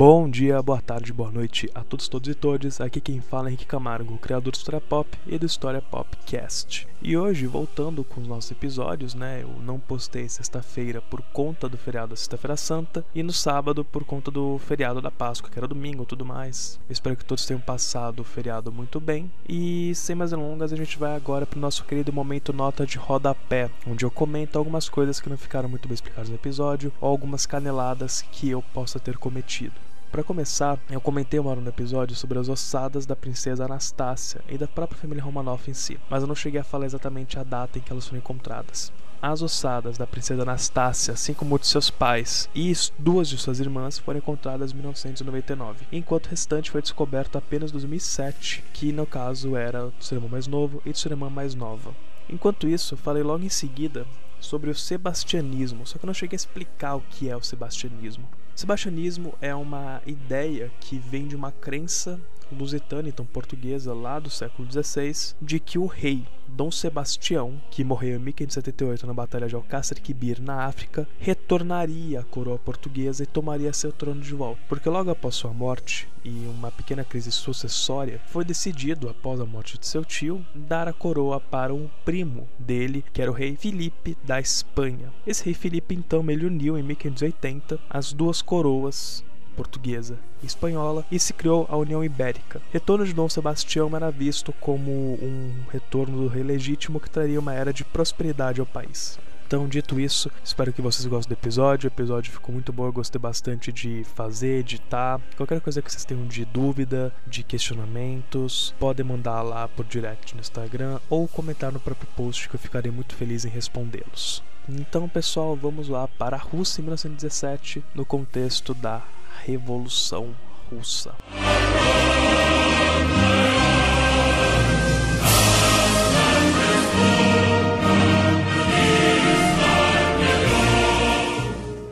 Bom dia, boa tarde, boa noite a todos, todos e todas. Aqui quem fala é Henrique Camargo, criador do História Pop e do História Popcast. E hoje, voltando com os nossos episódios, né? Eu não postei sexta-feira por conta do feriado da Sexta-feira Santa e no sábado por conta do feriado da Páscoa, que era domingo e tudo mais. Eu espero que todos tenham passado o feriado muito bem. E sem mais delongas, a gente vai agora pro nosso querido momento Nota de Rodapé, onde eu comento algumas coisas que não ficaram muito bem explicadas no episódio ou algumas caneladas que eu possa ter cometido. Para começar, eu comentei uma hora no episódio sobre as ossadas da princesa Anastácia e da própria família Romanov em si, mas eu não cheguei a falar exatamente a data em que elas foram encontradas. As ossadas da princesa Anastácia, assim como de seus pais e duas de suas irmãs, foram encontradas em 1999, enquanto o restante foi descoberto apenas em 2007, que no caso era do seu irmão mais novo e de sua irmã mais nova. Enquanto isso, falei logo em seguida sobre o sebastianismo, só que eu não cheguei a explicar o que é o sebastianismo. Sebastianismo é uma ideia que vem de uma crença lusitana, então portuguesa, lá do século XVI, de que o rei Dom Sebastião, que morreu em 1578 na Batalha de Alcácer-Quibir, na África, retornaria à coroa portuguesa e tomaria seu trono de volta. Porque logo após sua morte e uma pequena crise sucessória, foi decidido, após a morte de seu tio, dar a coroa para um primo dele, que era o rei Filipe da Espanha. Esse rei Filipe, então, ele uniu em 1580 as duas coroas portuguesa e espanhola, e se criou a União Ibérica. Retorno de Dom Sebastião era visto como um retorno do rei legítimo que traria uma era de prosperidade ao país. Então, dito isso, espero que vocês gostem do episódio. O episódio ficou muito bom, eu gostei bastante de fazer, editar. Qualquer coisa que vocês tenham de dúvida, de questionamentos, podem mandar lá por direct no Instagram ou comentar no próprio post, que eu ficarei muito feliz em respondê-los. Então, pessoal, vamos lá para a Rússia em 1917, no contexto da Revolução Russa.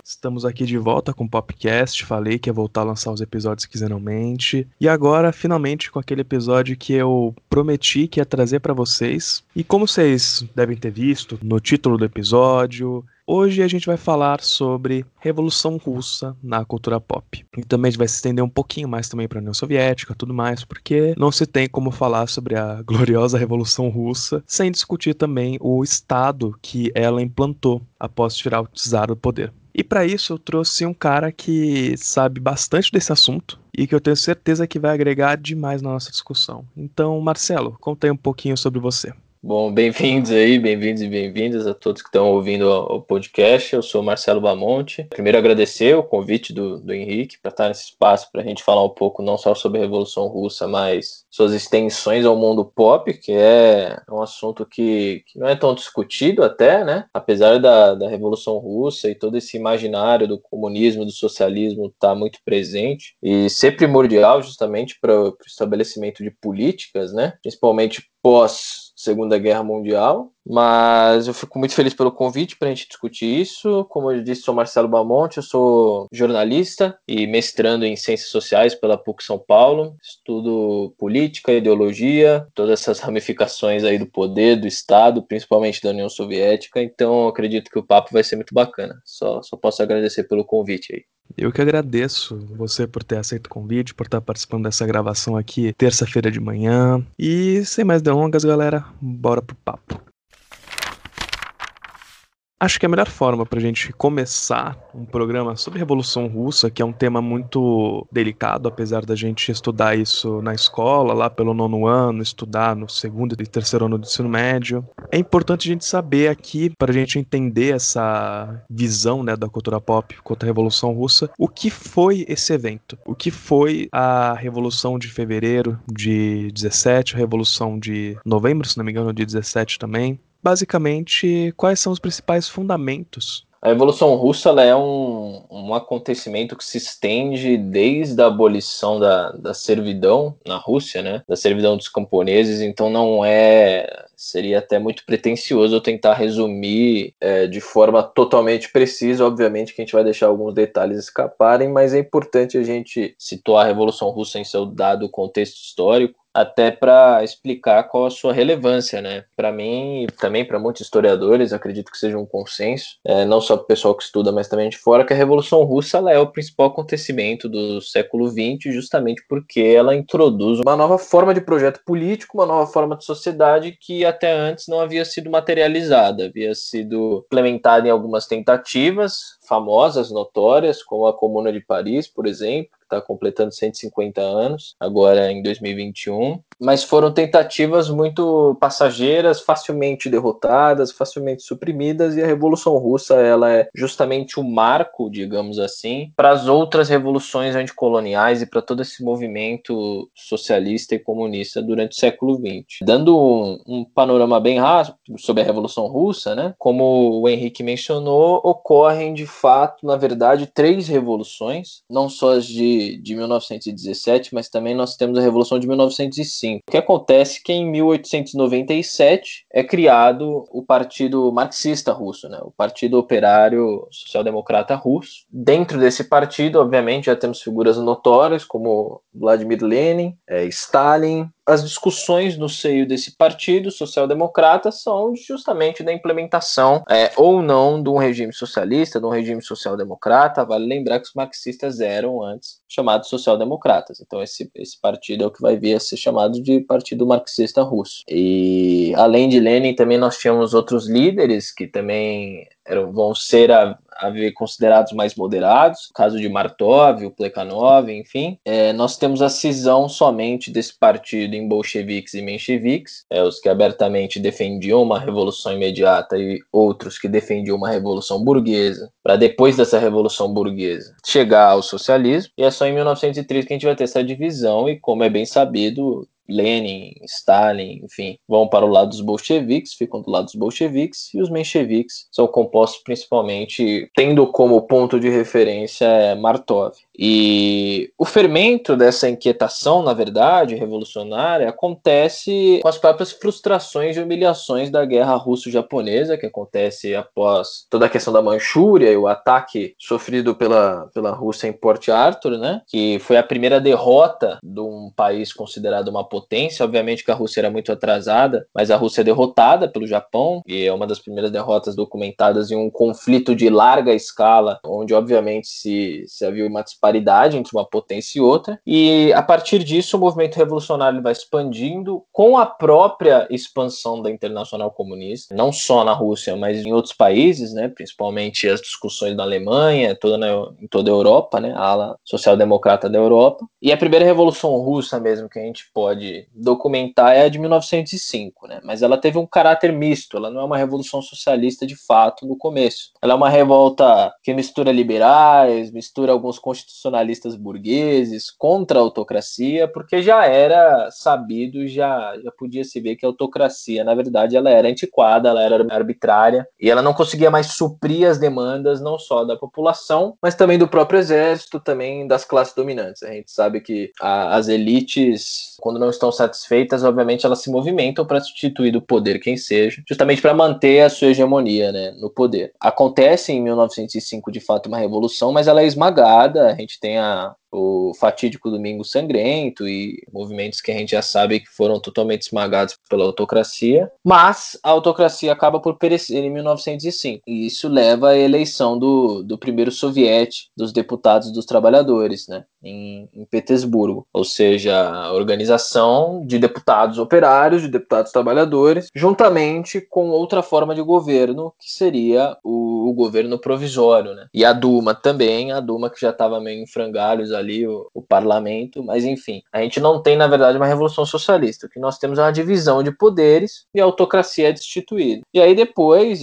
Estamos aqui de volta com o podcast, falei que ia voltar a lançar os episódios quinzenalmente. E agora, finalmente, com aquele episódio que eu prometi que ia trazer para vocês. E como vocês devem ter visto no título do episódio, hoje a gente vai falar sobre Revolução Russa na cultura pop. E também a gente vai se estender um pouquinho mais também para a União Soviética e tudo mais, porque não se tem como falar sobre a gloriosa Revolução Russa sem discutir também o Estado que ela implantou após tirar o czar do poder. E para isso eu trouxe um cara que sabe bastante desse assunto e que eu tenho certeza que vai agregar demais na nossa discussão. Então, Marcelo, conta aí um pouquinho sobre você. Bom, bem-vindos aí, bem-vindos e bem-vindas a todos que estão ouvindo o podcast. Eu sou Marcelo Bamonte. Primeiro, agradecer o convite do Henrique para estar nesse espaço para a gente falar um pouco não só sobre a Revolução Russa, mas suas extensões ao mundo pop, que é um assunto que não é tão discutido até, né? Apesar da Revolução Russa e todo esse imaginário do comunismo, do socialismo estar muito presente e ser primordial justamente para o estabelecimento de políticas, né? Principalmente pós Segunda Guerra Mundial, mas eu fico muito feliz pelo convite para a gente discutir isso. Como eu disse, sou Marcelo Bamonte, eu sou jornalista e mestrando em Ciências Sociais pela PUC São Paulo, estudo política, ideologia, todas essas ramificações aí do poder, do Estado, principalmente da União Soviética, então eu acredito que o papo vai ser muito bacana, só posso agradecer pelo convite aí. Eu que agradeço você por ter aceito o convite, por estar participando dessa gravação aqui terça-feira de manhã. E sem mais delongas, galera, bora pro papo. Acho que a melhor forma pra gente começar um programa sobre Revolução Russa, que é um tema muito delicado, apesar da gente estudar isso na escola, lá pelo nono ano, estudar no segundo e terceiro ano do ensino médio, é importante a gente saber aqui, pra gente entender essa visão, né, da cultura pop contra a Revolução Russa, o que foi esse evento, o que foi a Revolução de Fevereiro de 17, a Revolução de Novembro, se não me engano, de 17 também. Basicamente, quais são os principais fundamentos? A Revolução Russa ela é um acontecimento que se estende desde a abolição da servidão na Rússia, né? Da servidão dos camponeses, então não é... Seria até muito pretencioso eu tentar resumir de forma totalmente precisa, obviamente que a gente vai deixar alguns detalhes escaparem, mas é importante a gente situar a Revolução Russa em seu dado contexto histórico. até para explicar qual a sua relevância, né? Para mim, e também para muitos historiadores, acredito que seja um consenso, não só para o pessoal que estuda, mas também de fora, que a Revolução Russa ela é o principal acontecimento do século XX, justamente porque ela introduz uma nova forma de projeto político, uma nova forma de sociedade que até antes não havia sido materializada, havia sido implementada em algumas tentativas famosas, notórias, como a Comuna de Paris, por exemplo, está completando 150 anos, agora em 2021, mas foram tentativas muito passageiras, facilmente derrotadas, facilmente suprimidas, e a Revolução Russa ela é justamente o marco, digamos assim, para as outras revoluções anticoloniais e para todo esse movimento socialista e comunista durante o século XX. Dando um panorama bem raso sobre a Revolução Russa, né? Como o Henrique mencionou, ocorrem de fato, na verdade, três revoluções, não só as de 1917, mas também nós temos a Revolução de 1905. O que acontece é que em 1897 é criado o Partido Marxista Russo, né? O Partido Operário Social-Democrata Russo. Dentro desse partido, obviamente, já temos figuras notórias como Vladimir Lenin, Stalin. As discussões no seio desse partido social-democrata são justamente da implementação ou não de um regime socialista, de um regime social-democrata. Vale lembrar que os marxistas eram antes chamados social-democratas. Então esse partido é o que vai vir a ser chamado de Partido Marxista Russo. E além de Lenin também nós tínhamos outros líderes que também vão ser considerados mais moderados, o caso de Martov, o Plekhanov, enfim. Nós temos a cisão somente desse partido em bolcheviques e mencheviques, os que abertamente defendiam uma revolução imediata e outros que defendiam uma revolução burguesa, para depois dessa revolução burguesa chegar ao socialismo. E é só em 1903 que a gente vai ter essa divisão e, como é bem sabido, Lenin, Stalin, enfim, vão para o lado dos bolcheviques, ficam do lado dos bolcheviques, e os mencheviques são compostos principalmente tendo como ponto de referência Martov. E o fermento dessa inquietação, na verdade, revolucionária, acontece com as próprias frustrações e humilhações da guerra russo-japonesa, que acontece após toda a questão da Manchúria e o ataque sofrido pela Rússia em Port Arthur, né? Que foi a primeira derrota de um país considerado uma potência. Obviamente que a Rússia era muito atrasada, mas a Rússia é derrotada pelo Japão, e é uma das primeiras derrotas documentadas em um conflito de larga escala, onde obviamente se havia uma disparidade entre uma potência e outra. E a partir disso o movimento revolucionário vai expandindo com a própria expansão da Internacional Comunista, não só na Rússia, mas em outros países, né? Principalmente as discussões na Alemanha, em toda a Europa, né? A ala social-democrata da Europa. E a primeira revolução russa mesmo que a gente pode documentar é a de 1905, né? Mas ela teve um caráter misto, ela não é uma revolução socialista de fato no começo. Ela é uma revolta que mistura liberais, mistura alguns constitucionalistas burgueses contra a autocracia, porque já era sabido, já podia se ver que a autocracia, na verdade, ela era antiquada, ela era arbitrária, e ela não conseguia mais suprir as demandas não só da população, mas também do próprio exército, também das classes dominantes. A gente sabe que as elites, quando não estão satisfeitas, obviamente elas se movimentam para substituir do poder quem seja, justamente para manter a sua hegemonia, né, no poder. Acontece em 1905 de fato uma revolução, mas ela é esmagada. A gente tem o fatídico Domingo Sangrento e movimentos que a gente já sabe que foram totalmente esmagados pela autocracia, mas a autocracia acaba por perecer em 1905, e isso leva à eleição do primeiro soviete dos deputados dos trabalhadores, né, em Petersburgo, ou seja, a organização de deputados operários, de deputados trabalhadores, juntamente com outra forma de governo que seria o governo provisório, né, e a Duma também, que já estava meio em frangalhos ali, o parlamento, mas enfim, a gente não tem, na verdade, uma revolução socialista. O que nós temos é uma divisão de poderes e a autocracia é destituída. E aí depois,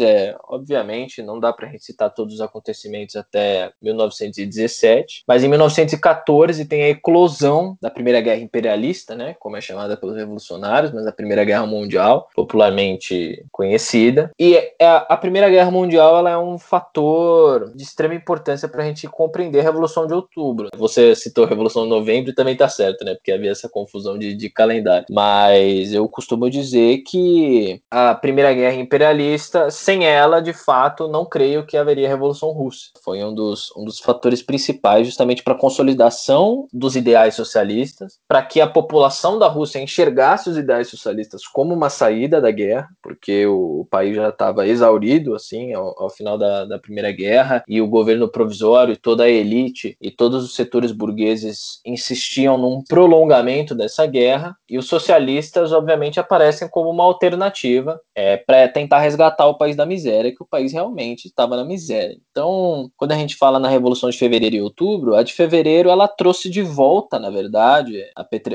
obviamente, não dá pra recitar todos os acontecimentos até 1917, mas em 1914 tem a eclosão da Primeira Guerra Imperialista, né, como é chamada pelos revolucionários, mas a Primeira Guerra Mundial, popularmente conhecida. E a Primeira Guerra Mundial, ela é um fator de extrema importância pra gente compreender a Revolução de Outubro. Você você citou Revolução de Novembro e também tá certo, né? Porque havia essa confusão de calendário. Mas eu costumo dizer que a Primeira Guerra Imperialista, sem ela, de fato, não creio que haveria Revolução Russa. Foi um dos fatores principais justamente para a consolidação dos ideais socialistas, para que a população da Rússia enxergasse os ideais socialistas como uma saída da guerra, porque o país já estava exaurido, assim, ao final da Primeira Guerra, e o governo provisório, toda a elite e todos os setores burgueses insistiam num prolongamento dessa guerra, e os socialistas, obviamente, aparecem como uma alternativa para tentar resgatar o país da miséria, que o país realmente estava na miséria. Então, quando a gente fala na Revolução de Fevereiro e Outubro, a de Fevereiro, ela trouxe de volta, na verdade,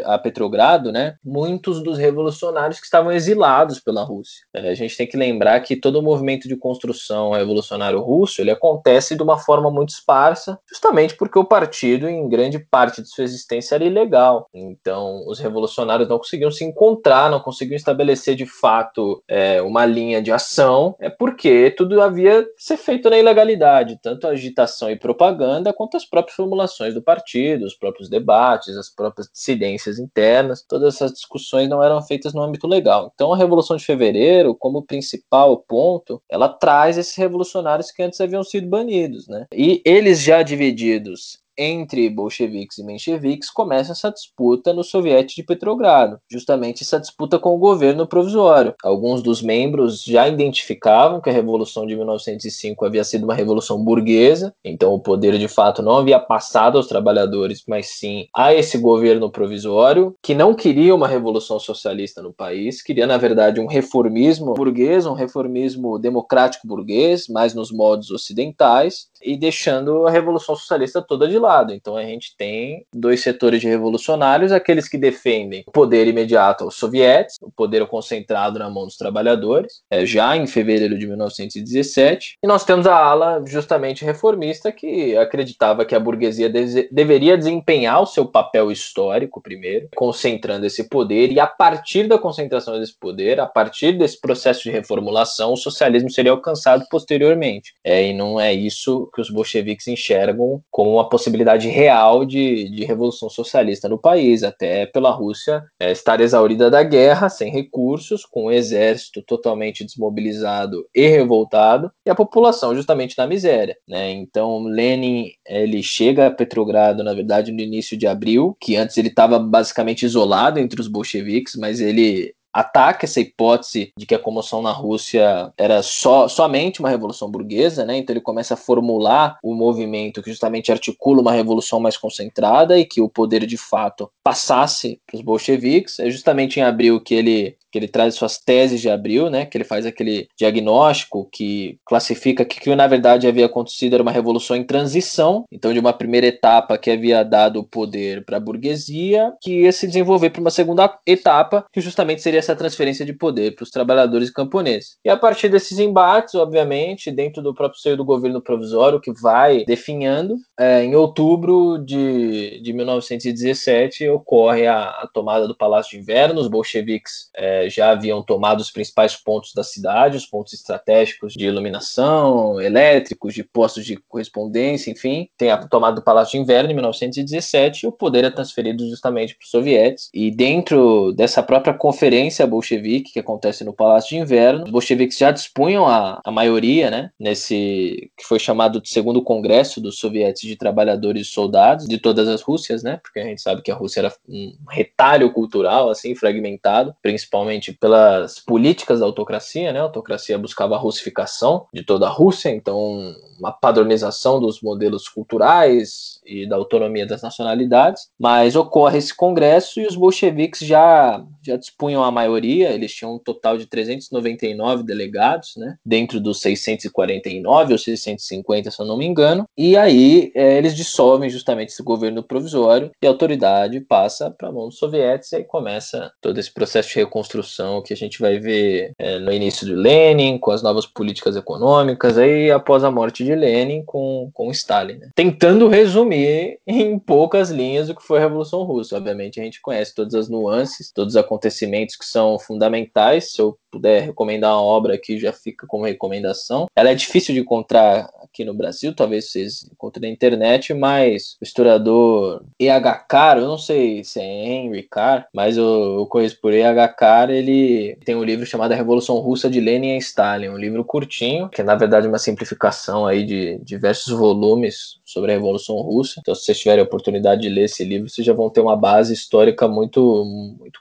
a Petrogrado, né, muitos dos revolucionários que estavam exilados pela Rússia. A gente tem que lembrar que todo o movimento de construção revolucionário russo, ele acontece de uma forma muito esparsa, justamente porque o partido, em grande parte de sua existência, era ilegal. Então, os revolucionários não conseguiam se encontrar, não conseguiam estabelecer, de fato, uma linha de ação, porque tudo havia ser feito na ilegalidade, tanto a agitação e propaganda, quanto as próprias formulações do partido, os próprios debates, as próprias dissidências internas, todas essas discussões não eram feitas no âmbito legal. Então, a Revolução de Fevereiro, como principal ponto, ela traz esses revolucionários que antes haviam sido banidos, né? E eles já divididos entre bolcheviques e mencheviques, começa essa disputa no soviete de Petrogrado, justamente essa disputa com o governo provisório. Alguns dos membros já identificavam que a Revolução de 1905 havia sido uma revolução burguesa, então o poder de fato não havia passado aos trabalhadores, mas sim a esse governo provisório, que não queria uma revolução socialista no país, queria na verdade um reformismo burguês, um reformismo democrático burguês, mas nos moldes ocidentais, e deixando a Revolução Socialista toda de lado. Então a gente tem dois setores de revolucionários, aqueles que defendem o poder imediato aos sovietes, o poder concentrado na mão dos trabalhadores, já em fevereiro de 1917, e nós temos a ala justamente reformista que acreditava que a burguesia deveria desempenhar o seu papel histórico primeiro, concentrando esse poder, e a partir da concentração desse poder, a partir desse processo de reformulação, o socialismo seria alcançado posteriormente. E não é isso que os bolcheviques enxergam como uma possibilidade real de revolução socialista no país, até pela Rússia estar exaurida da guerra, sem recursos, com o exército totalmente desmobilizado e revoltado, e a população justamente na miséria, né? Então Lenin, ele chega a Petrogrado, na verdade, no início de abril, que antes ele estava basicamente isolado entre os bolcheviques, mas ele ataca essa hipótese de que a comoção na Rússia era somente uma revolução burguesa, né? Então ele começa a formular o movimento que justamente articula uma revolução mais concentrada e que o poder de fato passasse para os bolcheviques. É justamente em abril que ele traz suas teses de abril, né, que ele faz aquele diagnóstico que classifica que na verdade havia acontecido era uma revolução em transição, então de uma primeira etapa que havia dado o poder para a burguesia, que ia se desenvolver para uma segunda etapa, que justamente seria essa transferência de poder para os trabalhadores e camponeses. E a partir desses embates, obviamente, dentro do próprio seio do governo provisório, que vai definhando, em outubro de 1917 ocorre a tomada do Palácio de Inverno. Os bolcheviques já haviam tomado os principais pontos da cidade, os pontos estratégicos de iluminação, elétricos, de postos de correspondência, enfim. Tem a tomada do Palácio de Inverno em 1917, e o poder é transferido justamente para os sovietes. E dentro dessa própria conferência bolchevique, que acontece no Palácio de Inverno, os bolcheviques já dispunham a maioria, né, nesse que foi chamado de Segundo Congresso dos Sovietes de Trabalhadores e Soldados, de todas as Rússias, né, porque a gente sabe que a Rússia era um retalho cultural, assim, fragmentado, principalmente pelas políticas da autocracia, né? A autocracia buscava a russificação de toda a Rússia, então uma padronização dos modelos culturais e da autonomia das nacionalidades. Mas ocorre esse congresso e os bolcheviques já dispunham a maioria, eles tinham um total de 399 delegados, né? Dentro dos 649 ou 650, se eu não me engano. E aí eles dissolvem justamente esse governo provisório e a autoridade passa para a mão dos sovietes, e aí começa todo esse processo de reconstrução que a gente vai ver no início de Lenin, com as novas políticas econômicas, aí após a morte de Lenin com Stalin, né? Tentando resumir em poucas linhas o que foi a Revolução Russa. Obviamente a gente conhece todas as nuances, todos os acontecimentos que são fundamentais. Se eu puder recomendar uma obra aqui, já fica como recomendação. Ela é difícil de encontrar aqui no Brasil, talvez vocês encontrem na internet, mas o historiador E.H. Carr, eu não sei se é Henry Carr, mas eu conheço por E.H. Carr, ele tem um livro chamado A Revolução Russa de Lenin e Stalin, um livro curtinho, que é na verdade uma simplificação aí de diversos volumes sobre a Revolução Russa. Então, se vocês tiverem a oportunidade de ler esse livro, vocês já vão ter uma base histórica muito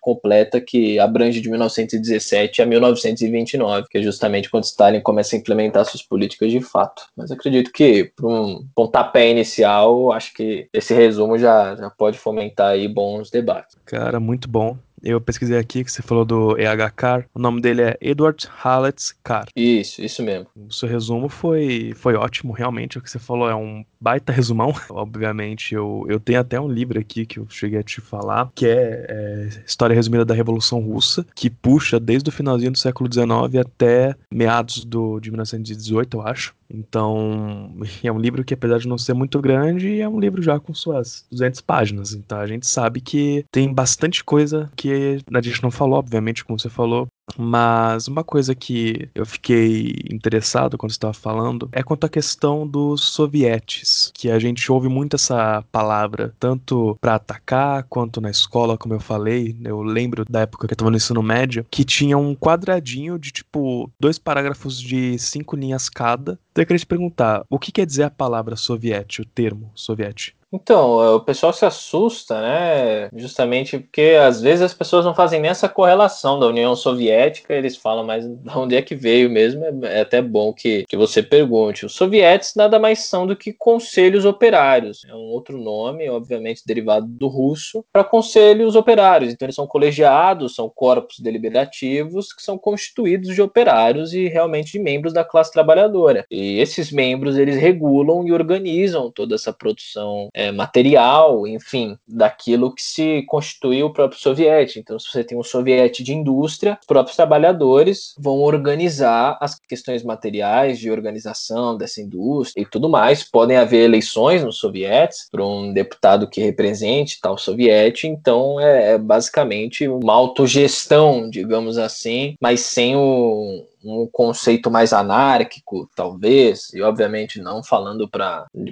completa, que abrange de 1917 a 1929, que é justamente quando Stalin começa a implementar suas políticas de fato. Mas acredito que, para um pontapé inicial, acho que esse resumo já pode fomentar aí bons debates. Cara, muito bom. Eu pesquisei aqui que você falou do E.H. Carr. O nome dele é Edward Hallett Carr. Isso mesmo. O seu resumo foi ótimo, realmente. O que você falou é um baita resumão. Obviamente, eu tenho até um livro aqui que eu cheguei a te falar, que é História Resumida da Revolução Russa, que puxa desde o finalzinho do século XIX até meados de 1918, eu acho. Então, é um livro que, apesar de não ser muito grande, é um livro já com suas 200 páginas. Então, a gente sabe que tem bastante coisa que a gente não falou, obviamente, como você falou. Mas uma coisa que eu fiquei interessado quando você estava falando é quanto à questão dos sovietes, que a gente ouve muito essa palavra, tanto para atacar quanto na escola, como eu falei. Eu lembro da época que eu estava no ensino médio, que tinha um quadradinho de tipo 2 parágrafos de 5 linhas cada. Então eu queria te perguntar, o que quer dizer a palavra soviete, o termo soviete? Então, o pessoal se assusta, né? Justamente porque às vezes as pessoas não fazem nem essa correlação da União Soviética, eles falam, mas de onde é que veio mesmo? É até bom que você pergunte. Os sovietes nada mais são do que conselhos operários. É um outro nome, obviamente derivado do russo, para conselhos operários. Então, eles são colegiados, são corpos deliberativos que são constituídos de operários e realmente de membros da classe trabalhadora. E esses membros, eles regulam e organizam toda essa produção material, enfim, daquilo que se constitui o próprio soviete. Então, se você tem um soviete de indústria, os próprios trabalhadores vão organizar as questões materiais de organização dessa indústria e tudo mais. Podem haver eleições nos sovietes para um deputado que represente tal soviete. Então, é basicamente uma autogestão, digamos assim, mas sem um conceito mais anárquico, talvez, e obviamente não falando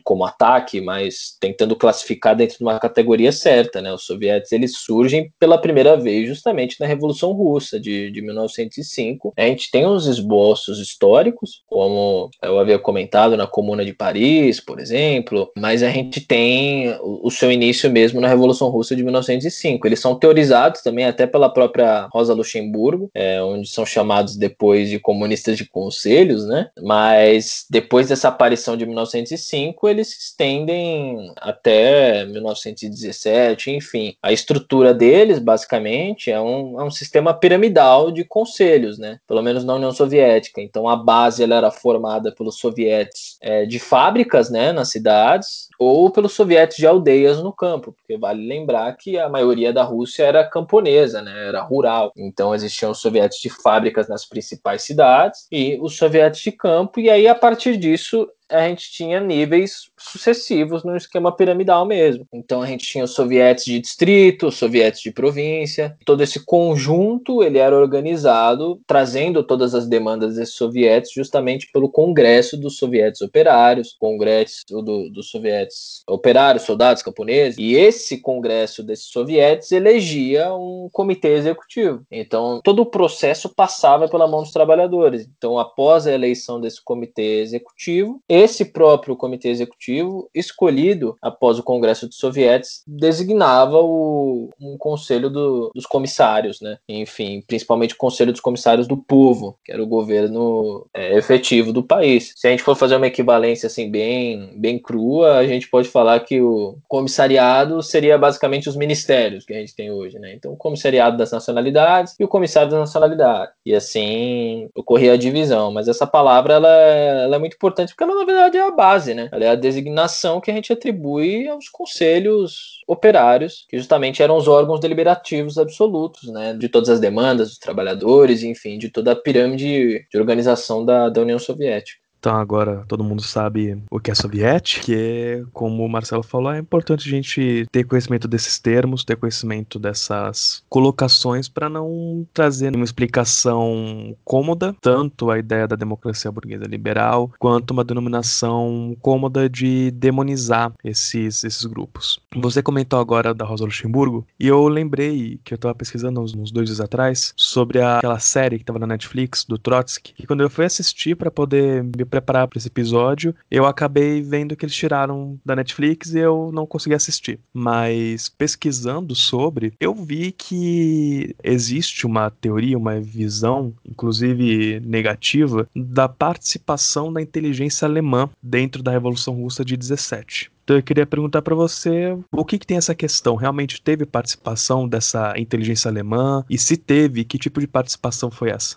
como ataque, mas tentando classificar dentro de uma categoria certa, né? Os sovietes, eles surgem pela primeira vez justamente na Revolução Russa de 1905. A gente tem uns esboços históricos, como eu havia comentado, na Comuna de Paris, por exemplo, mas a gente tem o seu início mesmo na Revolução Russa de 1905. Eles são teorizados também até pela própria Rosa Luxemburgo, onde são chamados depois de comunistas de conselhos, né? Mas depois dessa aparição de 1905, eles se estendem até 1917, enfim. A estrutura deles, basicamente, é um sistema piramidal de conselhos, né? Pelo menos na União Soviética. Então, a base ela era formada pelos sovietes de fábricas, né, nas cidades, ou pelos sovietes de aldeias no campo, porque vale lembrar que a maioria da Rússia era camponesa, né? Era rural. Então, existiam os sovietes de fábricas nas principais cidades e os sovietes de campo, e aí a partir disso a gente tinha níveis sucessivos no esquema piramidal mesmo. Então a gente tinha os sovietes de distrito, os sovietes de província. Todo esse conjunto, ele era organizado, trazendo todas as demandas desses sovietes justamente pelo Congresso dos Sovietes Operários, Congresso dos Sovietes Operários, Soldados, Camponeses. E esse Congresso desses sovietes elegia um comitê executivo. Então todo o processo passava pela mão dos trabalhadores. Então, após a eleição desse comitê executivo, esse próprio comitê executivo, escolhido após o Congresso dos Sovietes, designava um conselho dos comissários, né? Enfim, principalmente o Conselho dos Comissários do Povo, que era o governo efetivo do país. Se a gente for fazer uma equivalência assim, bem crua, a gente pode falar que o comissariado seria basicamente os ministérios que a gente tem hoje, né? Então, o comissariado das nacionalidades e o comissário da nacionalidade. E assim ocorria a divisão. Mas essa palavra ela é muito importante porque ela, na verdade, é a base, né? Ela é a designação que a gente atribui aos conselhos operários, que justamente eram os órgãos deliberativos absolutos, né? De todas as demandas dos trabalhadores, enfim, de toda a pirâmide de organização da União Soviética. Então agora todo mundo sabe o que é soviético, que é, como o Marcelo falou, é importante a gente ter conhecimento desses termos, ter conhecimento dessas colocações para não trazer uma explicação cômoda, tanto a ideia da democracia burguesa liberal, quanto uma denominação cômoda de demonizar esses grupos. Você comentou agora da Rosa Luxemburgo, e eu lembrei que eu estava pesquisando uns 2 dias atrás sobre aquela série que estava na Netflix, do Trotsky, que quando eu fui assistir para poder me preparar para esse episódio, eu acabei vendo que eles tiraram da Netflix e eu não consegui assistir. Mas pesquisando sobre, eu vi que existe uma teoria, uma visão, inclusive negativa, da participação da inteligência alemã dentro da Revolução Russa de 17. Então eu queria perguntar para você o que tem essa questão. Realmente teve participação dessa inteligência alemã? E se teve, que tipo de participação foi essa?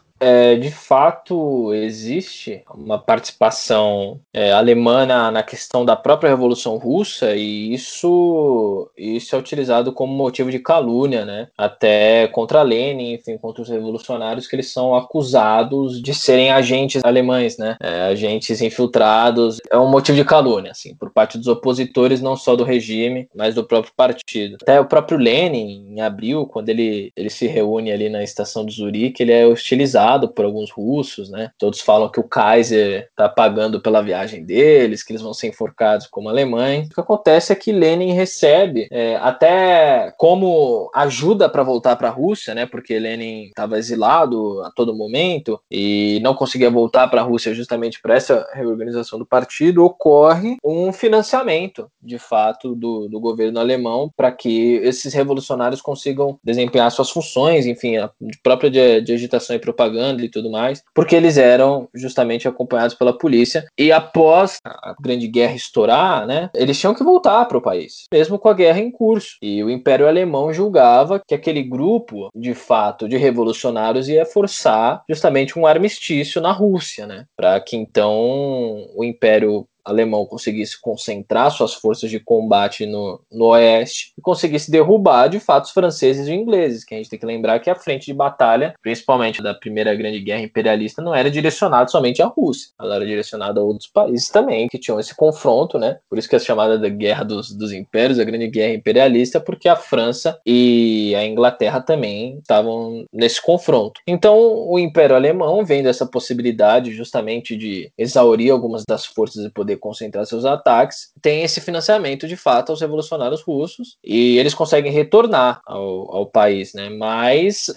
De fato, existe uma participação alemã na questão da própria Revolução Russa, e isso é utilizado como motivo de calúnia, né? Até contra Lenin, enfim, contra os revolucionários, que eles são acusados de serem agentes alemães, né? Agentes infiltrados. É um motivo de calúnia, assim, por parte dos opositores, não só do regime, mas do próprio partido. Até o próprio Lenin, em abril, quando ele se reúne ali na estação de Zurique, ele é hostilizado por alguns russos, né? Todos falam que o Kaiser tá pagando pela viagem deles, que eles vão ser enforcados como alemães. O que acontece é que Lenin recebe até como ajuda para voltar para a Rússia, né? Porque Lenin estava exilado a todo momento e não conseguia voltar para a Rússia justamente para essa reorganização do partido. Ocorre um financiamento, de fato, do governo alemão para que esses revolucionários consigam desempenhar suas funções, enfim, a própria de agitação e propaganda e tudo mais, porque eles eram justamente acompanhados pela polícia, e após a Grande Guerra estourar, né, eles tinham que voltar para o país, mesmo com a guerra em curso, e o Império Alemão julgava que aquele grupo, de fato, de revolucionários ia forçar justamente um armistício na Rússia, né, para que então o Império Alemão conseguisse concentrar suas forças de combate no oeste e conseguisse derrubar, de fato, os franceses e os ingleses, que a gente tem que lembrar que a frente de batalha, principalmente da Primeira Grande Guerra Imperialista, não era direcionada somente à Rússia, ela era direcionada a outros países também, que tinham esse confronto, né? Por isso que é chamada da Guerra dos Impérios, a Grande Guerra Imperialista, porque a França e a Inglaterra também estavam nesse confronto. Então, o Império Alemão, vendo essa possibilidade justamente de exaurir algumas das forças e poder concentrar seus ataques, tem esse financiamento de fato aos revolucionários russos, e eles conseguem retornar ao país, né? Mas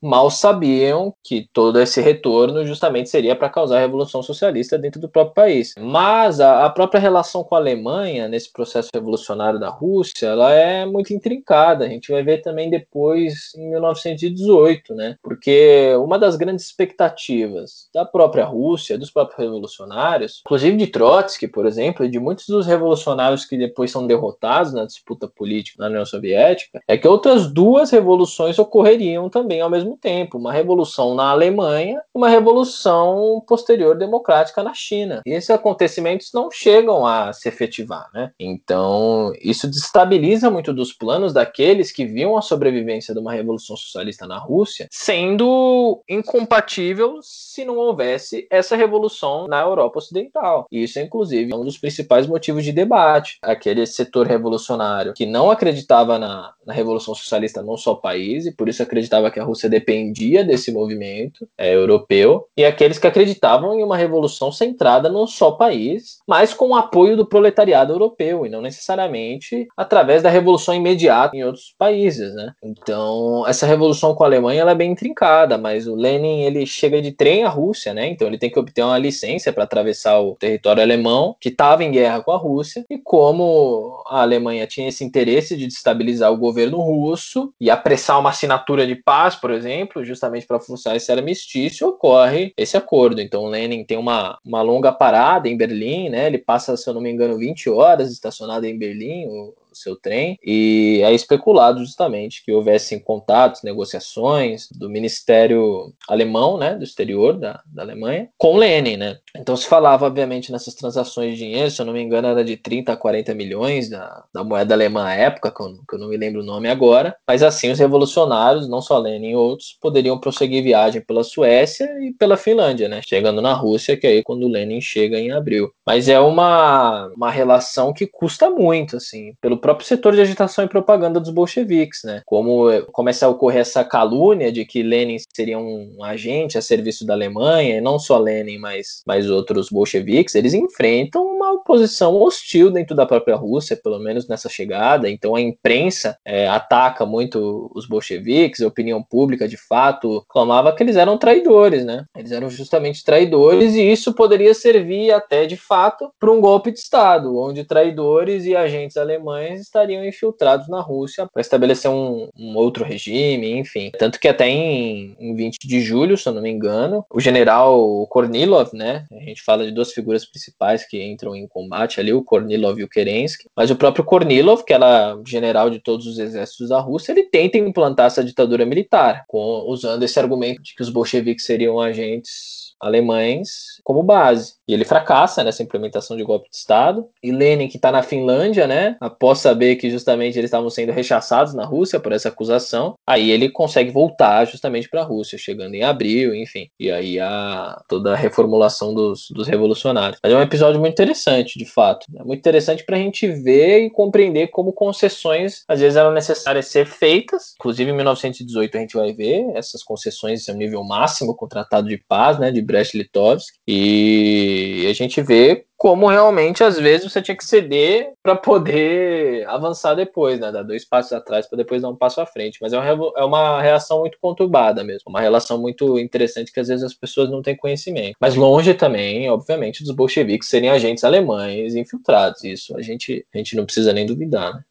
mal sabiam que todo esse retorno justamente seria para causar a revolução socialista dentro do próprio país. Mas a própria relação com a Alemanha nesse processo revolucionário da Rússia, ela é muito intrincada. A gente vai ver também depois em 1918, né? Porque uma das grandes expectativas da própria Rússia, dos próprios revolucionários, inclusive de Trotsky, por exemplo, e de muitos dos revolucionários que depois são derrotados na disputa política na União Soviética, é que outras 2 revoluções ocorreriam também ao mesmo tempo, uma revolução na Alemanha e uma revolução posterior democrática na China. E esses acontecimentos não chegam a se efetivar, né? Então, isso destabiliza muito dos planos daqueles que viam a sobrevivência de uma revolução socialista na Rússia sendo incompatível se não houvesse essa revolução na Europa Ocidental. E isso, inclusive, é um dos principais motivos de debate. Aquele setor revolucionário que não acreditava na revolução socialista num só país, e por isso acreditava que a Rússia dependia desse movimento europeu, e aqueles que acreditavam em uma revolução centrada num só país, mas com o apoio do proletariado europeu, e não necessariamente através da revolução imediata em outros países, né? Então, essa revolução com a Alemanha, ela é bem intrincada, mas o Lenin, ele chega de trem à Rússia, né? Então, ele tem que obter uma licença para atravessar o território alemão, que estava em guerra com a Rússia, e como a Alemanha tinha esse interesse de destabilizar o governo russo e apressar uma assinatura de paz, por exemplo, justamente para forçar esse armistício, ocorre esse acordo. Então, o Lenin tem uma longa parada em Berlim, né? Ele passa, se eu não me engano, 20 horas estacionado em Berlim, o seu trem, e é especulado justamente que houvessem contatos, negociações do Ministério Alemão, né, do exterior da Alemanha, com Lenin, né? Então se falava, obviamente, nessas transações de dinheiro, se eu não me engano, era de 30 a 40 milhões da moeda alemã à época, que eu não me lembro o nome agora, mas assim os revolucionários, não só Lenin e outros, poderiam prosseguir viagem pela Suécia e pela Finlândia, né? Chegando na Rússia, que aí quando Lenin chega em abril. Mas é uma relação que custa muito, assim, pelo próprio setor de agitação e propaganda dos bolcheviques, né? Como começa a ocorrer essa calúnia de que Lenin seria um agente a serviço da Alemanha, e não só Lenin, mas outros bolcheviques, eles enfrentam uma oposição hostil dentro da própria Rússia, pelo menos nessa chegada. Então a imprensa ataca muito os bolcheviques, a opinião pública de fato clamava que eles eram traidores, né? Eles eram justamente traidores, e isso poderia servir até de fato para um golpe de Estado, onde traidores e agentes alemães estariam infiltrados na Rússia para estabelecer um outro regime, enfim. Tanto que até em 20 de julho, se eu não me engano, o general Kornilov, né? A gente fala de duas figuras principais que entram em combate ali, o Kornilov e o Kerensky, mas o próprio Kornilov, que era general de todos os exércitos da Rússia, ele tenta implantar essa ditadura militar, usando esse argumento de que os bolcheviques seriam agentes alemães como base. E ele fracassa nessa implementação de golpe de Estado. E Lenin, que está na Finlândia, né, após saber que justamente eles estavam sendo rechaçados na Rússia por essa acusação, aí ele consegue voltar justamente para a Rússia, chegando em abril, enfim. E aí há toda a reformulação dos revolucionários. Mas é um episódio muito interessante, de fato. É muito interessante para a gente ver e compreender como concessões às vezes eram necessárias ser feitas. Inclusive em 1918 a gente vai ver essas concessões em seu nível máximo com o Tratado de Paz, né, de Brest-Litovsk, e a gente vê como realmente às vezes você tinha que ceder para poder avançar depois, né? Dar dois passos atrás para depois dar um passo à frente. Mas é uma reação muito conturbada mesmo, uma relação muito interessante que às vezes as pessoas não têm conhecimento. Mas longe também, obviamente, dos bolcheviques serem agentes alemães infiltrados. Isso a gente não precisa nem duvidar, né?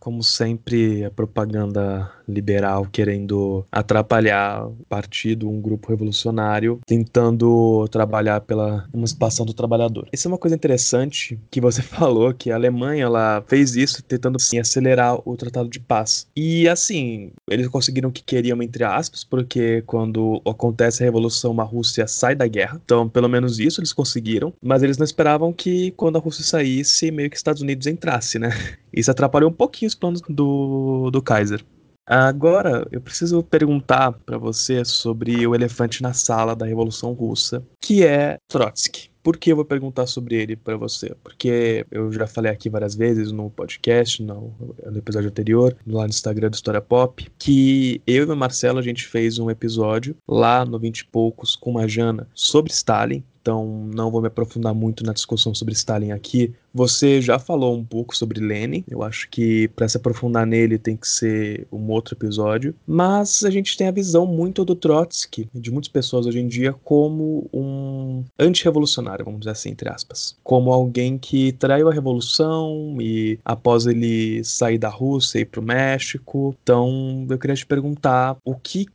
Como sempre, a propaganda liberal querendo atrapalhar o partido, um grupo revolucionário, tentando trabalhar pela emancipação do trabalhador. Isso é uma coisa interessante que você falou, que a Alemanha ela fez isso tentando, assim, acelerar o Tratado de Paz. E, assim, eles conseguiram o que queriam, entre aspas, porque quando acontece a Revolução, a Rússia sai da guerra. Então, pelo menos isso eles conseguiram, mas eles não esperavam que quando a Rússia saísse, meio que os Estados Unidos entrasse, né? Isso atrapalhou um pouquinho os planos do Kaiser. Agora, eu preciso perguntar para você sobre o elefante na sala da Revolução Russa, que é Trotsky. Por que eu vou perguntar sobre ele para você? Porque eu já falei aqui várias vezes no podcast, no episódio anterior, lá no Instagram do História Pop, que eu e o Marcelo, a gente fez um episódio lá no 20 e poucos com a Jana sobre Stalin. Então, não vou me aprofundar muito na discussão sobre Stalin aqui. Você já falou um pouco sobre Lenin. Eu acho que para se aprofundar nele tem que ser um outro episódio. Mas a gente tem a visão muito do Trotsky, de muitas pessoas hoje em dia, como um antirrevolucionário, vamos dizer assim, entre aspas. Como alguém que traiu a Revolução e após ele sair da Rússia e ir para o México. Então, eu queria te perguntar o que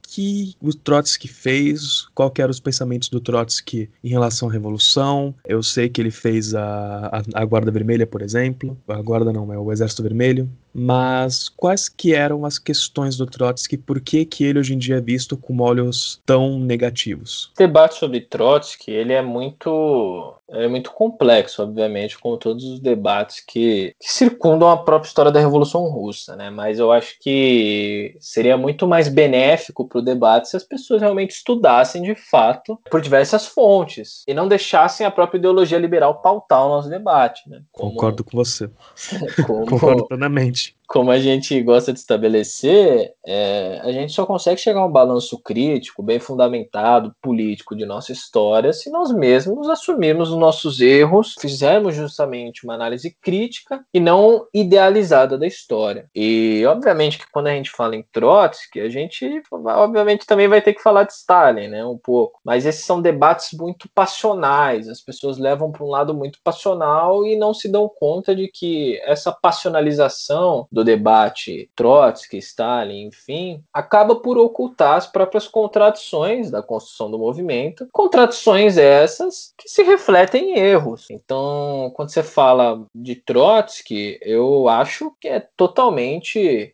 o Trotsky fez, qual que eram os pensamentos do Trotsky em relação Revolução. Eu sei que ele fez a Guarda Vermelha, por exemplo. A Guarda não, é o Exército Vermelho. Mas quais que eram as questões do Trotsky? Por que ele hoje em dia é visto com olhos tão negativos? O debate sobre Trotsky, ele é muito complexo, obviamente, como todos os debates que circundam a própria história da Revolução Russa, né? Mas eu acho que seria muito mais benéfico para o debate se as pessoas realmente estudassem de fato por diversas fontes e não deixassem a própria ideologia liberal pautar o nosso debate, né? Concordo com você. Concordo plenamente. Como a gente gosta de estabelecer, a gente só consegue chegar a um balanço crítico, bem fundamentado, político de nossa história, se nós mesmos assumirmos os nossos erros, fizermos justamente uma análise crítica e não idealizada da história. E, obviamente, que quando a gente fala em Trotsky, a gente, obviamente, também vai ter que falar de Stalin, né, um pouco. Mas esses são debates muito passionais, as pessoas levam para um lado muito passional e não se dão conta de que essa passionalização do do debate Trotsky, Stalin, enfim, acaba por ocultar as próprias contradições da construção do movimento, contradições essas que se refletem em erros. Então, quando você fala de Trotsky, eu acho que é totalmente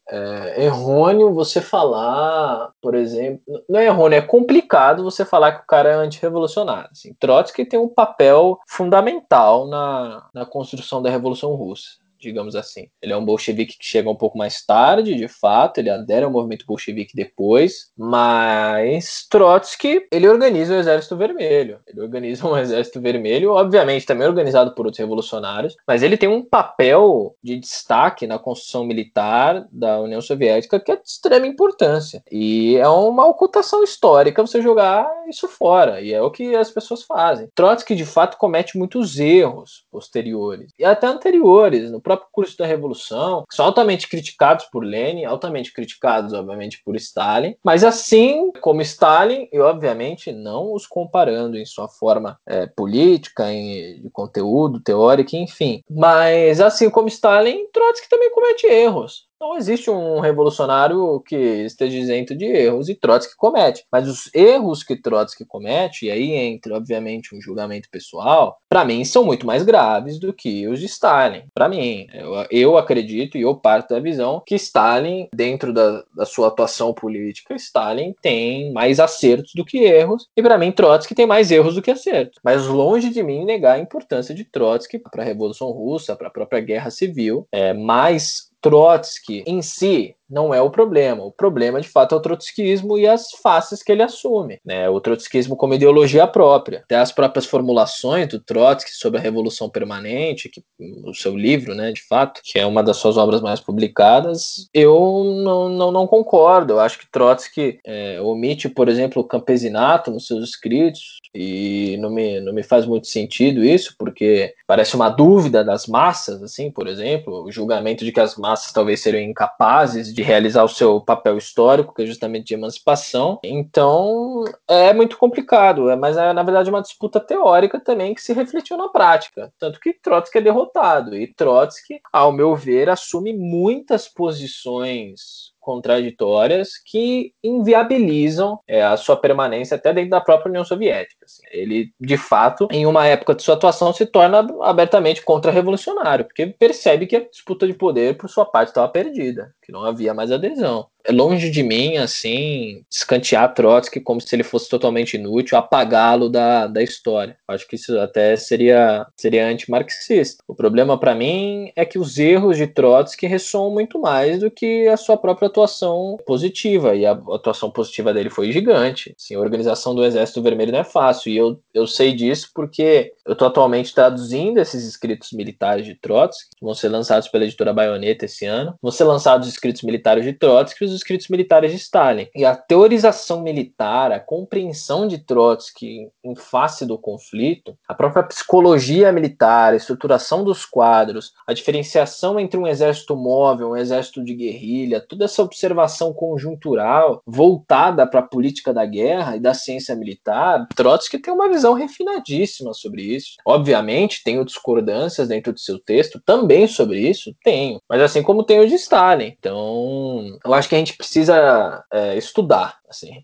errôneo você falar, por exemplo, não é errôneo, é complicado você falar que o cara é antirrevolucionário. Assim, Trotsky tem um papel fundamental na construção da Revolução Russa, digamos assim. Ele é um bolchevique que chega um pouco mais tarde, de fato, ele adere ao movimento bolchevique depois, mas Trotsky, ele organiza o Exército Vermelho. Ele organiza um Exército Vermelho, obviamente também organizado por outros revolucionários, mas ele tem um papel de destaque na construção militar da União Soviética que é de extrema importância. E é uma ocultação histórica você jogar isso fora, e é o que as pessoas fazem. Trotsky, de fato, comete muitos erros posteriores, e até anteriores, no próprio curso da Revolução, que são altamente criticados por Lenin, altamente criticados, obviamente, por Stalin, mas assim como Stalin, e obviamente não os comparando em sua forma política, de conteúdo teórico, enfim, mas assim como Stalin, Trotsky também comete erros. Não existe um revolucionário que esteja isento de erros, e Trotsky comete. Mas os erros que Trotsky comete, e aí entra, obviamente, um julgamento pessoal, para mim são muito mais graves do que os de Stalin. Para mim, eu acredito, e eu parto da visão, que Stalin, dentro da sua atuação política, Stalin tem mais acertos do que erros, e para mim Trotsky tem mais erros do que acertos. Mas longe de mim negar a importância de Trotsky para a Revolução Russa, para a própria Guerra Civil, mas Trotsky em si não é o problema. O problema, de fato, é o trotskismo e as faces que ele assume, né? O trotskismo como ideologia própria. Até as próprias formulações do Trotsky sobre a Revolução Permanente, que, o seu livro, né, de fato, que é uma das suas obras mais publicadas, eu não concordo. Eu acho que Trotsky omite, por exemplo, o campesinato nos seus escritos, e não me faz muito sentido isso, porque parece uma dúvida das massas, assim, por exemplo, o julgamento de que as massas talvez seriam incapazes de realizar o seu papel histórico, que é justamente de emancipação. Então é muito complicado, mas é, na verdade, uma disputa teórica também que se refletiu na prática, tanto que Trotsky é derrotado, e Trotsky, ao meu ver, assume muitas posições contraditórias que inviabilizam a sua permanência até dentro da própria União Soviética. Assim. Ele, de fato, em uma época de sua atuação, se torna abertamente contra-revolucionário, porque percebe que a disputa de poder, por sua parte, estava perdida, que não havia mais adesão. É longe de mim, assim, escantear Trotsky como se ele fosse totalmente inútil, apagá-lo da história. Acho que isso até seria antimarxista. O problema, para mim, é que os erros de Trotsky ressoam muito mais do que a sua própria atuação positiva, e a atuação positiva dele foi gigante. Assim, a organização do Exército Vermelho não é fácil, e eu sei disso porque eu estou atualmente traduzindo esses escritos militares de Trotsky, que vão ser lançados pela editora Baioneta esse ano. Vão ser lançados os escritos militares de Trotsky e os escritos militares de Stalin. E a teorização militar, a compreensão de Trotsky em face do conflito, a própria psicologia militar, a estruturação dos quadros, a diferenciação entre um exército móvel, um exército de guerrilha, toda essa observação conjuntural voltada para a política da guerra e da ciência militar, Trotsky tem uma visão refinadíssima sobre isso. Obviamente, tenho discordâncias dentro do seu texto, também sobre isso, tenho. Mas assim como tenho de Stalin. Então, eu acho que a gente precisa estudar, assim.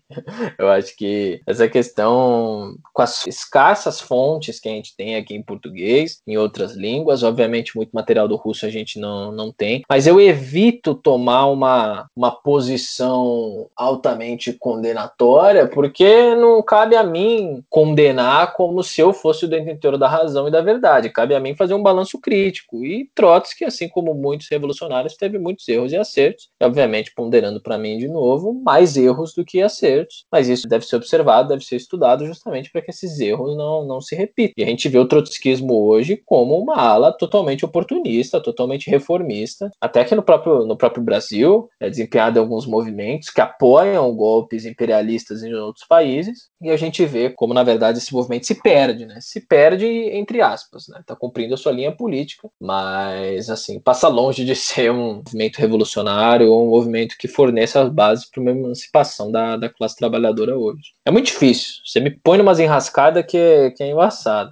Eu acho que essa questão, com as escassas fontes que a gente tem aqui em português, em outras línguas, obviamente muito material do russo a gente não tem, mas eu evito tomar uma posição altamente condenatória, porque não cabe a mim condenar como se eu fosse o detentor da razão e da verdade. Cabe a mim fazer um balanço crítico, e Trotsky, assim como muitos revolucionários, teve muitos erros e acertos, e obviamente ponderando para mim de novo, mais erros do que acertos, mas isso deve ser observado, deve ser estudado, justamente para que esses erros não se repitam. E a gente vê o trotskismo hoje como uma ala totalmente oportunista, totalmente reformista, até que no próprio Brasil é desempenhado em alguns movimentos que apoiam golpes imperialistas em outros países, e a gente vê como, na verdade, esse movimento se perde, né? Se perde entre aspas, né? Tá cumprindo a sua linha política, mas assim, passa longe de ser um movimento revolucionário ou um movimento que forneça as bases para uma emancipação da classe trabalhadora hoje. É muito difícil. Você me põe numas enrascadas que é embaçado.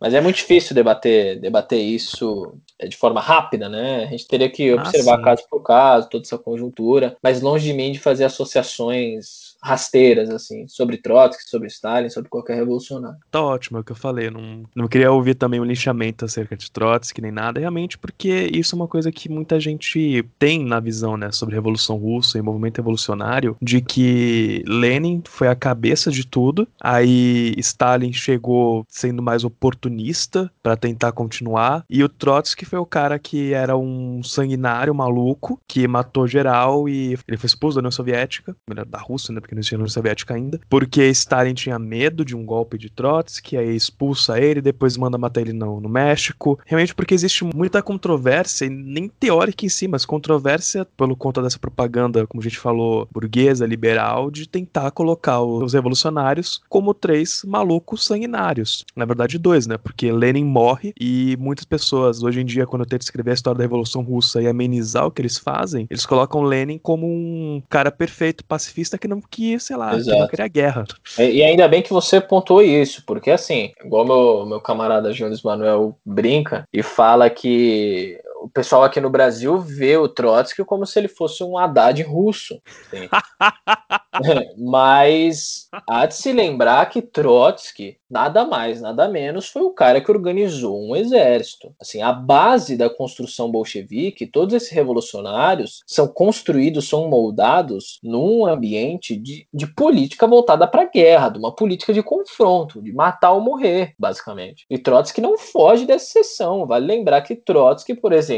Mas é muito difícil debater isso de forma rápida, né? A gente teria que observar caso por caso, toda essa conjuntura, mas longe de mim de fazer associações rasteiras, assim, sobre Trotsky, sobre Stalin, sobre qualquer revolucionário. Tá ótimo, é o que eu falei, eu não queria ouvir também um linchamento acerca de Trotsky nem nada, realmente, porque isso é uma coisa que muita gente tem na visão, né, sobre a Revolução Russa e movimento revolucionário, de que Lenin foi a cabeça de tudo, aí Stalin chegou sendo mais oportunista para tentar continuar, e o Trotsky foi o cara que era um sanguinário maluco, que matou geral e ele foi expulso da União Soviética, da Rússia, né, porque não tinha União Soviética ainda, porque Stalin tinha medo de um golpe de Trotsky, aí expulsa ele, depois manda matar ele no México, realmente porque existe muita controvérsia, e nem teórica em si, mas controvérsia pelo conta dessa propaganda, como a gente falou, burguesa, liberal, de tentar colocar os revolucionários como três malucos sanguinários, na verdade dois, né, porque Lenin morre e muitas pessoas, hoje em dia, quando eu tento escrever a história da Revolução Russa e amenizar o que eles fazem, eles colocam Lenin como um cara perfeito, pacifista, que não queria guerra. E ainda bem que você pontuou isso, porque assim, igual meu camarada Jones Manuel brinca e fala que o pessoal aqui no Brasil vê o Trotsky como se ele fosse um Haddad russo. Assim. Mas há de se lembrar que Trotsky, nada mais, nada menos, foi o cara que organizou um exército. Assim, a base da construção bolchevique, todos esses revolucionários são construídos, são moldados num ambiente de política voltada para a guerra, de uma política de confronto, de matar ou morrer, basicamente. E Trotsky não foge dessa seção. Vale lembrar que Trotsky, por exemplo,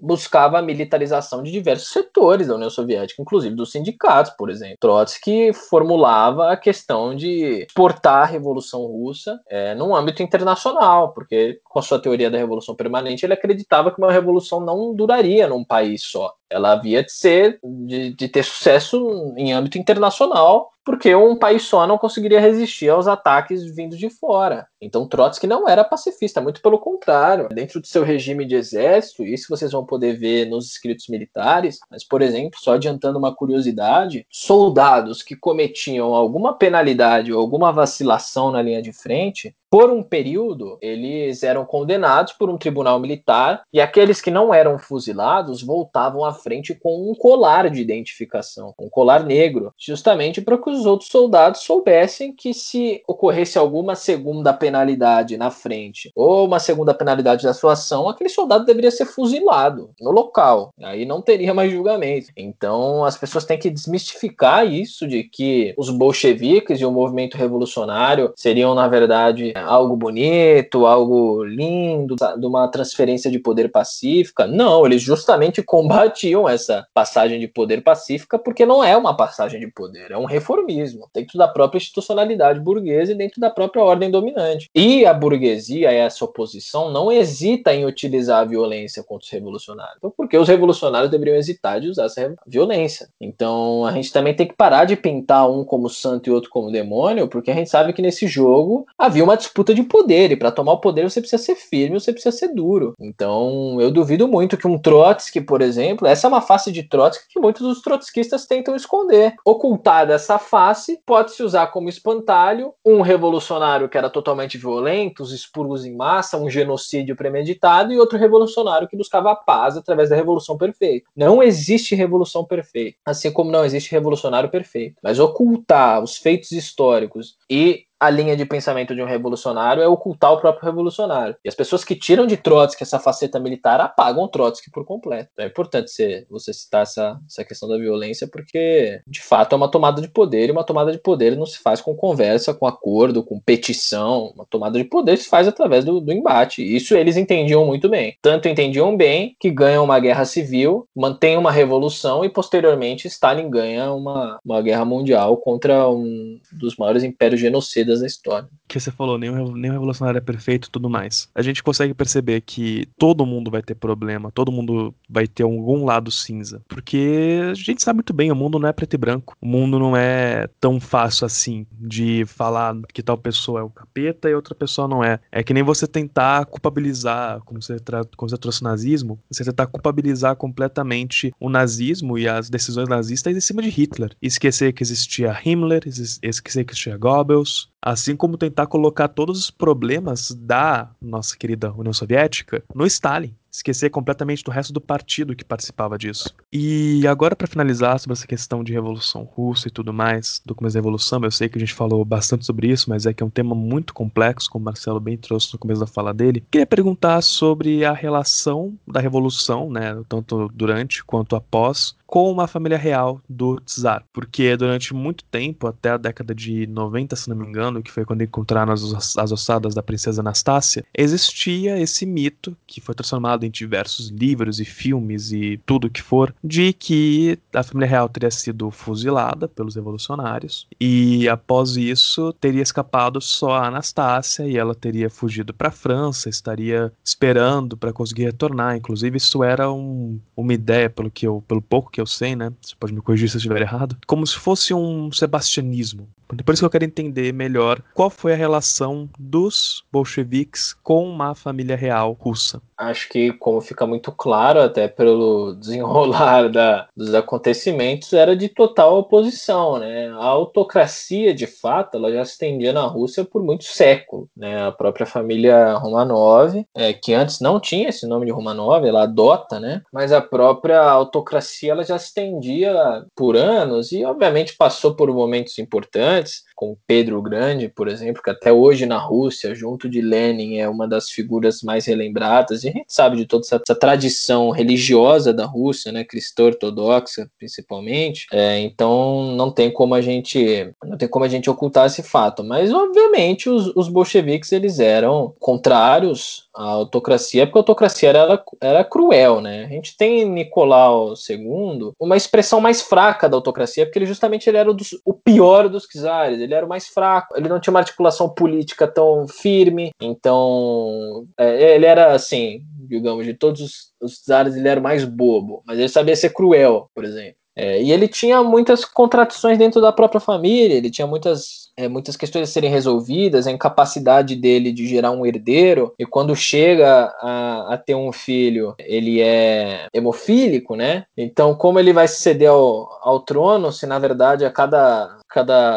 buscava a militarização de diversos setores da União Soviética, inclusive dos sindicatos, por exemplo. Trotsky formulava a questão de exportar a Revolução Russa num âmbito internacional, porque com a sua teoria da Revolução Permanente ele acreditava que uma revolução não duraria num país só. Ela havia de ser, de ter sucesso em âmbito internacional, porque um país só não conseguiria resistir aos ataques vindos de fora. Então Trotsky não era pacifista, muito pelo contrário. Dentro do seu regime de exército, isso vocês vão poder ver nos escritos militares, mas, por exemplo, só adiantando uma curiosidade, soldados que cometiam alguma penalidade ou alguma vacilação na linha de frente, por um período, eles eram condenados por um tribunal militar e aqueles que não eram fuzilados voltavam à frente com um colar de identificação, um colar negro, justamente para que os outros soldados soubessem que se ocorresse alguma segunda penalidade na frente ou uma segunda penalidade da sua ação, aquele soldado deveria ser fuzilado no local, aí não teria mais julgamento. Então as pessoas têm que desmistificar isso de que os bolcheviques e o movimento revolucionário seriam, na verdade, algo bonito, algo lindo, de uma transferência de poder pacífica. Não, eles justamente combatiam essa passagem de poder pacífica, porque não é uma passagem de poder, é um reformismo, dentro da própria institucionalidade burguesa e dentro da própria ordem dominante. E a burguesia, essa oposição, não hesita em utilizar a violência contra os revolucionários. Então, porque os revolucionários deveriam hesitar de usar essa violência? Então, a gente também tem que parar de pintar um como santo e outro como demônio, porque a gente sabe que nesse jogo havia uma disputa de poder, e para tomar o poder você precisa ser firme, você precisa ser duro. Então eu duvido muito que um Trotsky, por exemplo, essa é uma face de Trotsky que muitos dos trotskistas tentam esconder. Ocultada essa face, pode-se usar como espantalho um revolucionário que era totalmente violento, os expurgos em massa, um genocídio premeditado, e outro revolucionário que buscava a paz através da revolução perfeita. Não existe revolução perfeita, assim como não existe revolucionário perfeito, mas ocultar os feitos históricos e a linha de pensamento de um revolucionário é ocultar o próprio revolucionário. E as pessoas que tiram de Trotsky essa faceta militar apagam Trotsky por completo. Então é importante você citar essa questão da violência, porque de fato é uma tomada de poder, e uma tomada de poder não se faz com conversa, com acordo, com petição. Uma tomada de poder se faz através do embate. Isso eles entendiam muito bem. Tanto entendiam bem que ganham uma guerra civil, mantêm uma revolução e posteriormente Stalin ganha uma guerra mundial contra um dos maiores impérios genocidas da história. Que você falou, nenhum revolucionário é perfeito e tudo mais. A gente consegue perceber que todo mundo vai ter problema, todo mundo vai ter algum lado cinza, porque a gente sabe muito bem, o mundo não é preto e branco, o mundo não é tão fácil assim de falar que tal pessoa é o capeta e outra pessoa não é. É que nem você tentar culpabilizar, como você trouxe o nazismo, você tentar culpabilizar completamente o nazismo e as decisões nazistas em cima de Hitler. Esquecer que existia Himmler, esquecer que existia Goebbels, assim como tentar colocar todos os problemas da nossa querida União Soviética no Stalin. esquecer completamente do resto do partido que participava disso. E agora, para finalizar, sobre essa questão de Revolução Russa e tudo mais, do começo da Revolução, eu sei que a gente falou bastante sobre isso, mas é que é um tema muito complexo, como o Marcelo bem trouxe no começo da fala dele. Queria perguntar sobre a relação da Revolução, né, tanto durante quanto após, com uma família real do Tsar, porque durante muito tempo, até a década de 90, se não me engano, que foi quando encontraram as ossadas da princesa Anastácia, existia esse mito, que foi transformado em diversos livros e filmes e tudo o que for, de que a família real teria sido fuzilada pelos revolucionários, e após isso teria escapado só a Anastácia, e ela teria fugido para a França, estaria esperando para conseguir retornar. Inclusive isso era uma ideia, pelo pouco que eu sei, né? Você pode me corrigir se eu estiver errado. Como se fosse um sebastianismo. Por isso que eu quero entender melhor qual foi a relação dos bolcheviques com uma família real russa. Acho que, como fica muito claro, até pelo desenrolar dos acontecimentos, era de total oposição, né? A autocracia, de fato, ela já se estendia na Rússia por muito século, né? A própria família Romanov, que antes não tinha esse nome de Romanov, ela adota, né? Mas a própria autocracia, ela já se estendia por anos e, obviamente, passou por momentos importantes, com Pedro o Grande, por exemplo, que até hoje na Rússia, junto de Lenin, é uma das figuras mais relembradas, e a gente sabe de toda essa tradição religiosa da Rússia, né, cristã ortodoxa, principalmente, então não tem como a gente ocultar esse fato, mas obviamente os bolcheviques, eles eram contrários à autocracia, porque a autocracia era cruel, né? A gente tem Nicolau II, uma expressão mais fraca da autocracia, porque ele justamente ele era o pior dos czares. Ele era o mais fraco, ele não tinha uma articulação política tão firme, então ele era assim, digamos, de todos os czares ele era o mais bobo, mas ele sabia ser cruel, por exemplo. E ele tinha muitas contradições dentro da própria família, ele tinha muitas questões a serem resolvidas, a incapacidade dele de gerar um herdeiro, e quando chega a ter um filho, ele é hemofílico, né? Então, como ele vai se ceder ao trono, se na verdade a cada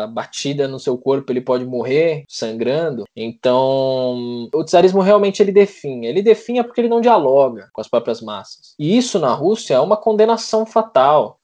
batida no seu corpo ele pode morrer sangrando? Então, o czarismo realmente ele definha porque ele não dialoga com as próprias massas, e isso na Rússia é uma condenação fatal,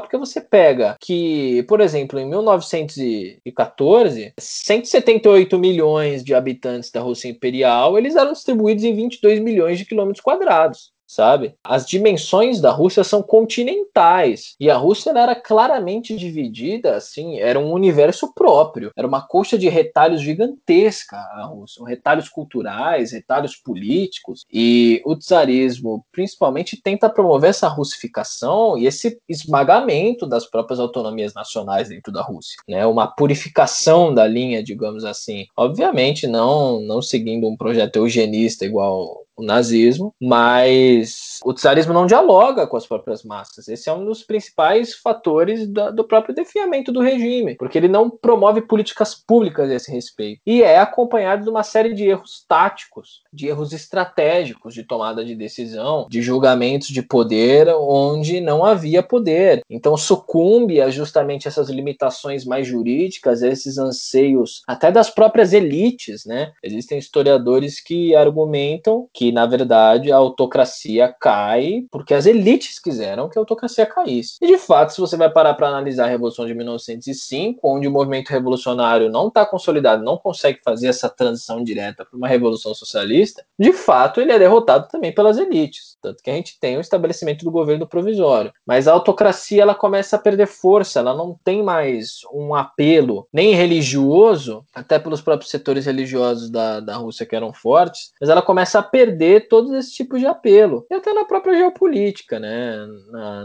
porque você pega que, por exemplo, em 1914, 178 milhões de habitantes da Rússia Imperial, eles eram distribuídos em 22 milhões de quilômetros quadrados, sabe? As dimensões da Rússia são continentais, e a Rússia era claramente dividida, assim, era um universo próprio, era uma coxa de retalhos gigantesca a Rússia, retalhos culturais, retalhos políticos, e o czarismo principalmente tenta promover essa russificação e esse esmagamento das próprias autonomias nacionais dentro da Rússia, né? Uma purificação da linha, digamos assim, obviamente não seguindo um projeto eugenista igual o nazismo, mas o czarismo não dialoga com as próprias massas. Esse é um dos principais fatores do próprio definhamento do regime, porque ele não promove políticas públicas a esse respeito, e é acompanhado de uma série de erros táticos, de erros estratégicos, de tomada de decisão, de julgamentos de poder onde não havia poder. Então sucumbe a justamente essas limitações mais jurídicas, esses anseios até das próprias elites, né? Existem historiadores que argumentam que, na verdade, a autocracia cai porque as elites quiseram que a autocracia caísse. E, de fato, se você vai parar para analisar a Revolução de 1905, onde o movimento revolucionário não está consolidado, não consegue fazer essa transição direta para uma revolução socialista, de fato, ele é derrotado também pelas elites. Tanto que a gente tem o estabelecimento do governo provisório. Mas a autocracia, ela começa a perder força, ela não tem mais um apelo nem religioso, até pelos próprios setores religiosos da Rússia que eram fortes, mas ela começa a perder todos esses tipos de apelo. E até na própria geopolítica, né?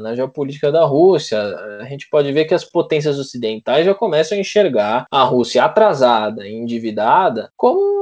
Na geopolítica da Rússia, a gente pode ver que as potências ocidentais já começam a enxergar a Rússia atrasada e endividada como um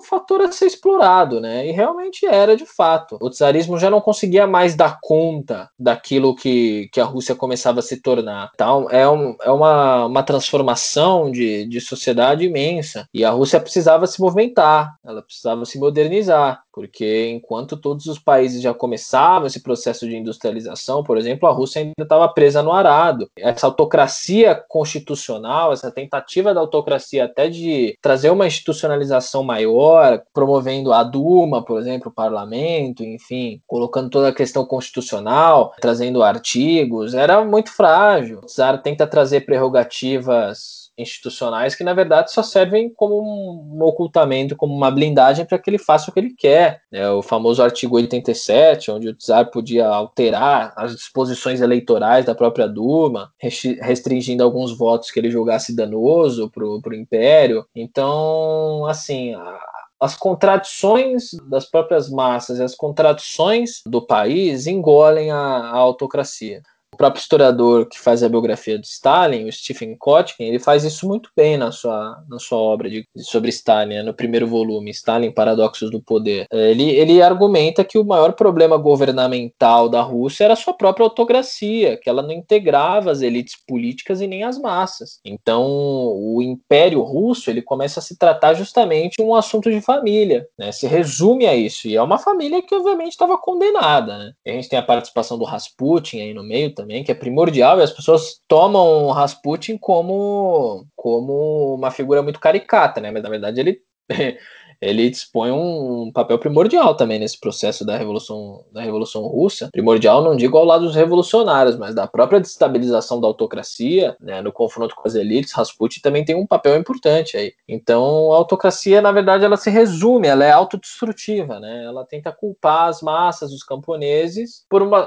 fator a ser explorado, né? E realmente era, de fato. O czarismo já não conseguia mais dar conta daquilo que a Rússia começava a se tornar. Então, é uma transformação de sociedade imensa, e a Rússia precisava se movimentar, ela precisava se modernizar. porque enquanto todos os países já começavam esse processo de industrialização, por exemplo, a Rússia ainda estava presa no arado. Essa autocracia constitucional, essa tentativa da autocracia até de trazer uma institucionalização maior, promovendo a Duma, por exemplo, o parlamento, enfim, colocando toda a questão constitucional, trazendo artigos, era muito frágil. O Czar tenta trazer prerrogativas institucionais que, na verdade, só servem como um ocultamento, como uma blindagem para que ele faça o que ele quer. É o famoso artigo 87, onde o Czar podia alterar as disposições eleitorais da própria Duma, restringindo alguns votos que ele julgasse danoso para o império. Então, assim, as contradições das próprias massas e as contradições do país engolem a autocracia. O próprio historiador que faz a biografia de Stalin, o Stephen Kotkin, ele faz isso muito bem na sua obra sobre Stalin, né, no primeiro volume, Stalin, Paradoxos do Poder. Ele argumenta que o maior problema governamental da Rússia era a sua própria autocracia, que ela não integrava as elites políticas e nem as massas. Então, o Império Russo, ele começa a se tratar justamente um assunto de família, né, se resume a isso, e é uma família que obviamente estava condenada, né. A gente tem a participação do Rasputin aí no meio também, que é primordial, e as pessoas tomam Rasputin como uma figura muito caricata, né? Mas na verdade ele dispõe um papel primordial também nesse processo da Revolução Russa. Primordial, não digo ao lado dos revolucionários, mas da própria destabilização da autocracia, né, no confronto com as elites, Rasputin também tem um papel importante aí. Então, a autocracia, na verdade, ela se resume, ela é autodestrutiva, né? Ela tenta culpar as massas, os camponeses,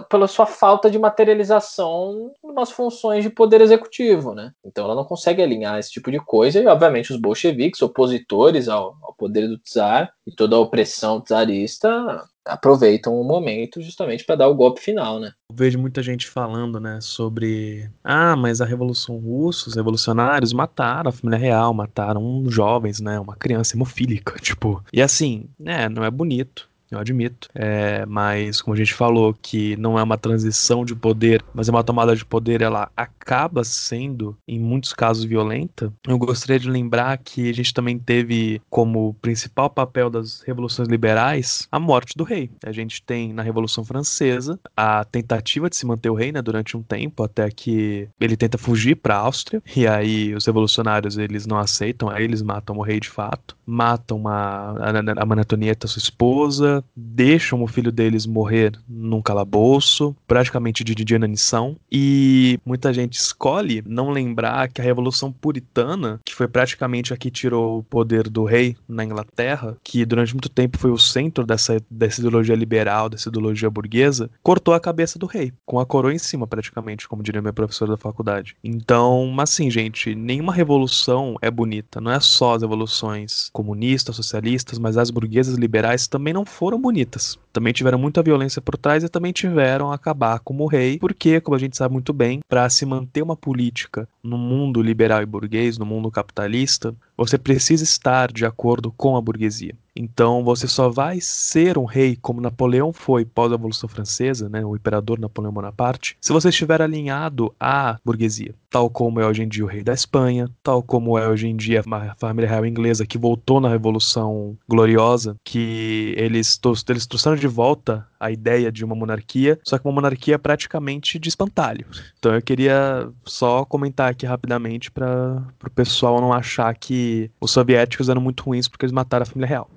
pela sua falta de materialização nas funções de poder executivo, né? Então, ela não consegue alinhar esse tipo de coisa, e, obviamente, os bolcheviques, opositores ao poder do Czar e toda a opressão czarista, aproveitam o momento justamente para dar o golpe final, né? Eu vejo muita gente falando, né, sobre mas a Revolução Russa, os revolucionários mataram a família real, mataram jovens, né, uma criança hemofílica, tipo. E assim, né, não é bonito, eu admito, mas como a gente falou que não é uma transição de poder, mas é uma tomada de poder, ela acaba sendo, em muitos casos, violenta. Eu gostaria de lembrar que a gente também teve como principal papel das revoluções liberais a morte do rei. A gente tem na Revolução Francesa a tentativa de se manter o rei, né, durante um tempo, até que ele tenta fugir para a Áustria, e aí os revolucionários, eles não aceitam, aí eles matam o rei de fato, matam a Antonieta, sua esposa, deixam o filho deles morrer num calabouço, praticamente de inanição, e muita gente escolhe não lembrar que a Revolução Puritana, que foi praticamente a que tirou o poder do rei na Inglaterra, que durante muito tempo foi o centro dessa ideologia liberal, dessa ideologia burguesa, cortou a cabeça do rei, com a coroa em cima praticamente, como diria meu professor da faculdade. Então, assim, gente, nenhuma revolução é bonita, não é só as revoluções comunistas, socialistas, mas as burguesas liberais também não foram bonitas. Também tiveram muita violência por trás e também tiveram a acabar como rei, porque, como a gente sabe muito bem, para se manter uma política no mundo liberal e burguês, no mundo capitalista, você precisa estar de acordo com a burguesia. Então você só vai ser um rei, como Napoleão foi pós a Revolução Francesa, né, o imperador Napoleão Bonaparte, se você estiver alinhado à burguesia, tal como é hoje em dia o rei da Espanha, tal como é hoje em dia a família real inglesa, que voltou na Revolução Gloriosa, que eles trouxeram de volta a ideia de uma monarquia, só que uma monarquia praticamente de espantalho. Então eu queria só comentar aqui rapidamente para o pessoal não achar que os soviéticos eram muito ruins porque eles mataram a família real.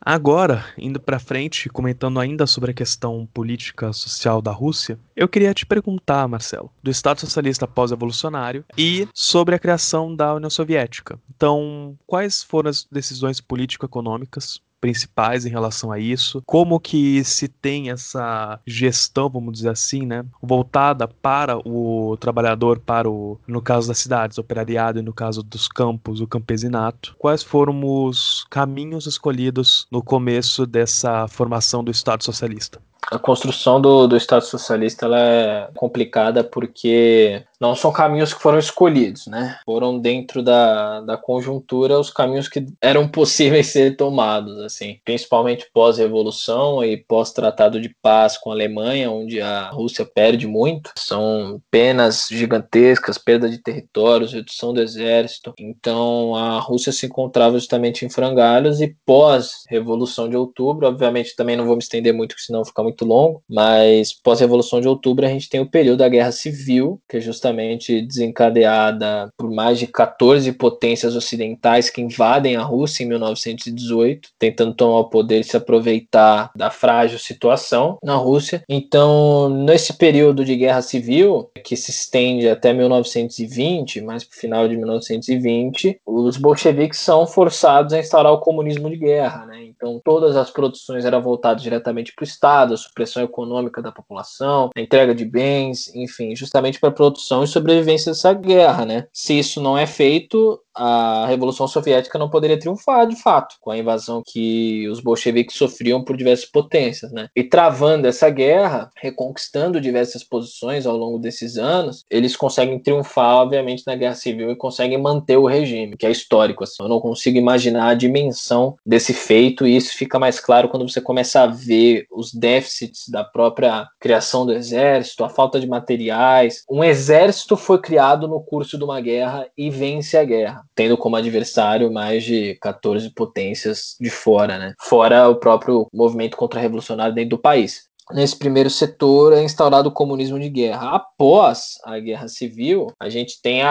Agora, indo para frente, comentando ainda sobre a questão política social da Rússia, eu queria te perguntar, Marcelo, do Estado Socialista pós-revolucionário e sobre a criação da União Soviética. Então, quais foram as decisões político-econômicas principais em relação a isso? Como que se tem essa gestão, vamos dizer assim, né, voltada para o trabalhador, para o, no caso das cidades, operariado, e no caso dos campos, o campesinato? Quais foram os caminhos escolhidos no começo dessa formação do Estado Socialista? A construção do Estado Socialista ela é complicada porque não são caminhos que foram escolhidos, né? Foram dentro da conjuntura os caminhos que eram possíveis ser tomados, assim. Principalmente pós-revolução e pós-tratado de paz com a Alemanha, onde a Rússia perde muito. São penas gigantescas, perda de territórios, redução do exército. Então a Rússia se encontrava justamente em frangalhos e pós-revolução de outubro, obviamente também não vou me estender muito, porque senão fica muito longo, mas pós-revolução de outubro a gente tem o período da Guerra Civil, que é justamente desencadeada por mais de 14 potências ocidentais que invadem a Rússia em 1918, tentando tomar o poder e se aproveitar da frágil situação na Rússia. Então, nesse período de guerra civil, que se estende até 1920, mas pro final de 1920, os bolcheviques são forçados a instaurar o comunismo de guerra, né? Então, todas as produções eram voltadas diretamente para o Estado, a supressão econômica da população, a entrega de bens, enfim, justamente para a produção e sobrevivência dessa guerra, né? Se isso não é feito, a Revolução Soviética não poderia triunfar, de fato, com a invasão que os bolcheviques sofriam por diversas potências, né? E travando essa guerra, reconquistando diversas posições ao longo desses anos, eles conseguem triunfar, obviamente, na Guerra Civil e conseguem manter o regime, que é histórico, assim. Eu não consigo imaginar a dimensão desse feito, e isso fica mais claro quando você começa a ver os déficits da própria criação do exército, a falta de materiais. Um exército foi criado no curso de uma guerra e vence a guerra, tendo como adversário mais de 14 potências de fora, né? Fora o próprio movimento contra-revolucionário dentro do país. Nesse primeiro setor é instaurado o comunismo de guerra. Após a Guerra Civil, a gente tem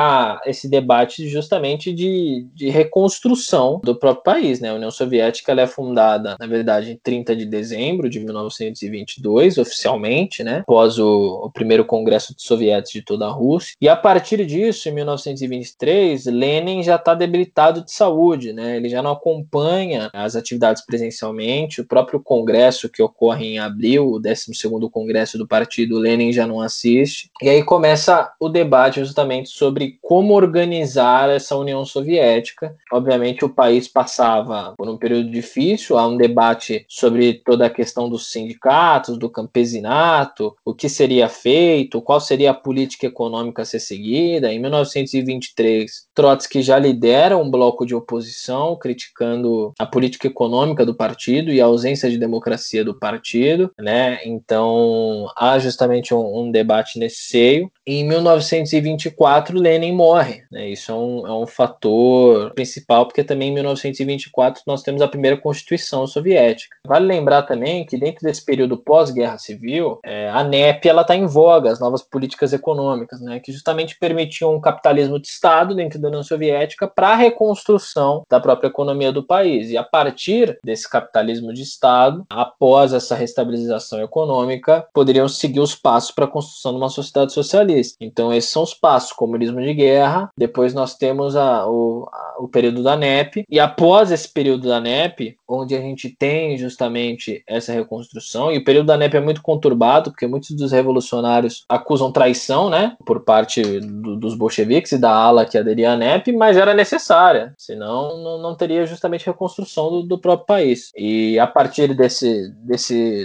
esse debate justamente de reconstrução do próprio país, né? A União Soviética ela é fundada, na verdade, em 30 de dezembro de 1922, oficialmente, né? Após o primeiro Congresso dos Soviéticos de toda a Rússia. E a partir disso, em 1923, Lenin já está debilitado de saúde, né? Ele já não acompanha as atividades presencialmente. O próprio Congresso que ocorre em abril, 12º Congresso do Partido, Lenin já não assiste. E aí começa o debate justamente sobre como organizar essa União Soviética. Obviamente o país passava por um período difícil, há um debate sobre toda a questão dos sindicatos, do campesinato, o que seria feito, qual seria a política econômica a ser seguida. Em 1923, Trotsky já lidera um bloco de oposição criticando a política econômica do partido e a ausência de democracia do partido, né? Então há justamente um debate nesse seio. Em 1924 Lenin morre, né? Isso é um fator principal, porque também em 1924 nós temos a primeira Constituição Soviética. Vale lembrar também que dentro desse período pós-guerra civil, a NEP está em voga, as novas políticas econômicas, né? Que justamente permitiam um capitalismo de Estado dentro da União Soviética para a reconstrução da própria economia do país. E a partir desse capitalismo de Estado, após essa restabilização econômica, poderiam seguir os passos para a construção de uma sociedade socialista. Então esses são os passos: comunismo de guerra, depois nós temos o período da NEP, e após esse período da NEP, onde a gente tem justamente essa reconstrução, e o período da NEP é muito conturbado, porque muitos dos revolucionários acusam traição, né, por parte dos bolcheviques e da ala que aderia à NEP, mas era necessária, senão não teria justamente reconstrução do próprio país. E a partir dessa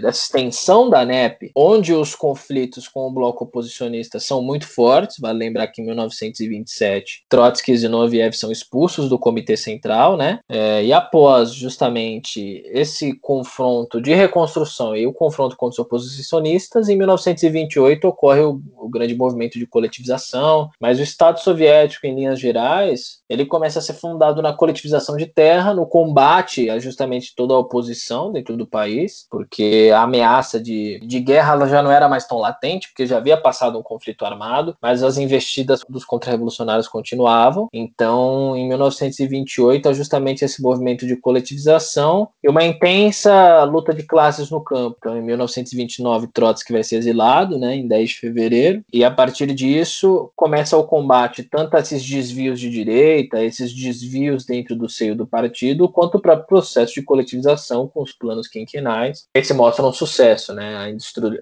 extensão da NEP, onde os conflitos com o bloco oposicionista são muito fortes, vale lembrar que em 1927 Trotsky e Zinoviev são expulsos do Comitê Central, né? E após justamente esse confronto de reconstrução e o confronto contra os oposicionistas, em 1928 ocorre o grande movimento de coletivização, mas o Estado Soviético, em linhas gerais, ele começa a ser fundado na coletivização de terra, no combate a justamente toda a oposição dentro do país, porque a ameaça de guerra ela já não era mais tão latente, porque já havia passado um conflito armado, mas as investidas dos contra-revolucionários continuavam. Então, em 1928, há justamente esse movimento de coletivização e uma intensa luta de classes no campo. Então, em 1929, Trotsky vai ser exilado, né, em 10 de fevereiro, e a partir disso começa o combate tanto a esses desvios de direita, esses desvios dentro do seio do partido, quanto o próprio processo de coletivização com os planos quinquenais. Esse mostra um sucesso, né?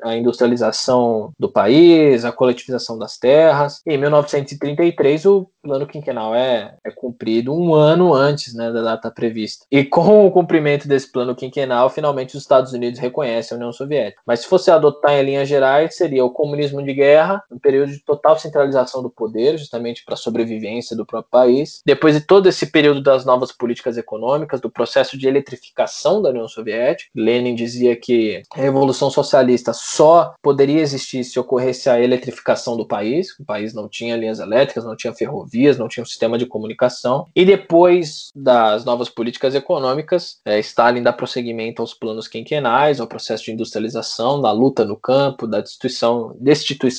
A industrialização do país, a coletivização das terras. Em 1933, o plano quinquenal é cumprido um ano antes, né, da data prevista. E com o cumprimento desse plano quinquenal, finalmente os Estados Unidos reconhecem a União Soviética. Mas se fosse adotar em linhas gerais, seria o comunismo de guerra, um período de total centralização do poder, justamente para a sobrevivência do próprio país. Depois de todo esse período das novas políticas econômicas, do processo de eletrificação da União Soviética, Lenin dizia que a Revolução Socialista só poderia existir se ocorresse a eletrificação do país. O país não tinha linhas elétricas, não tinha ferrovias, não tinha um sistema de comunicação. E depois das novas políticas econômicas, Stalin dá prosseguimento aos planos quinquenais, ao processo de industrialização, da luta no campo, da destituição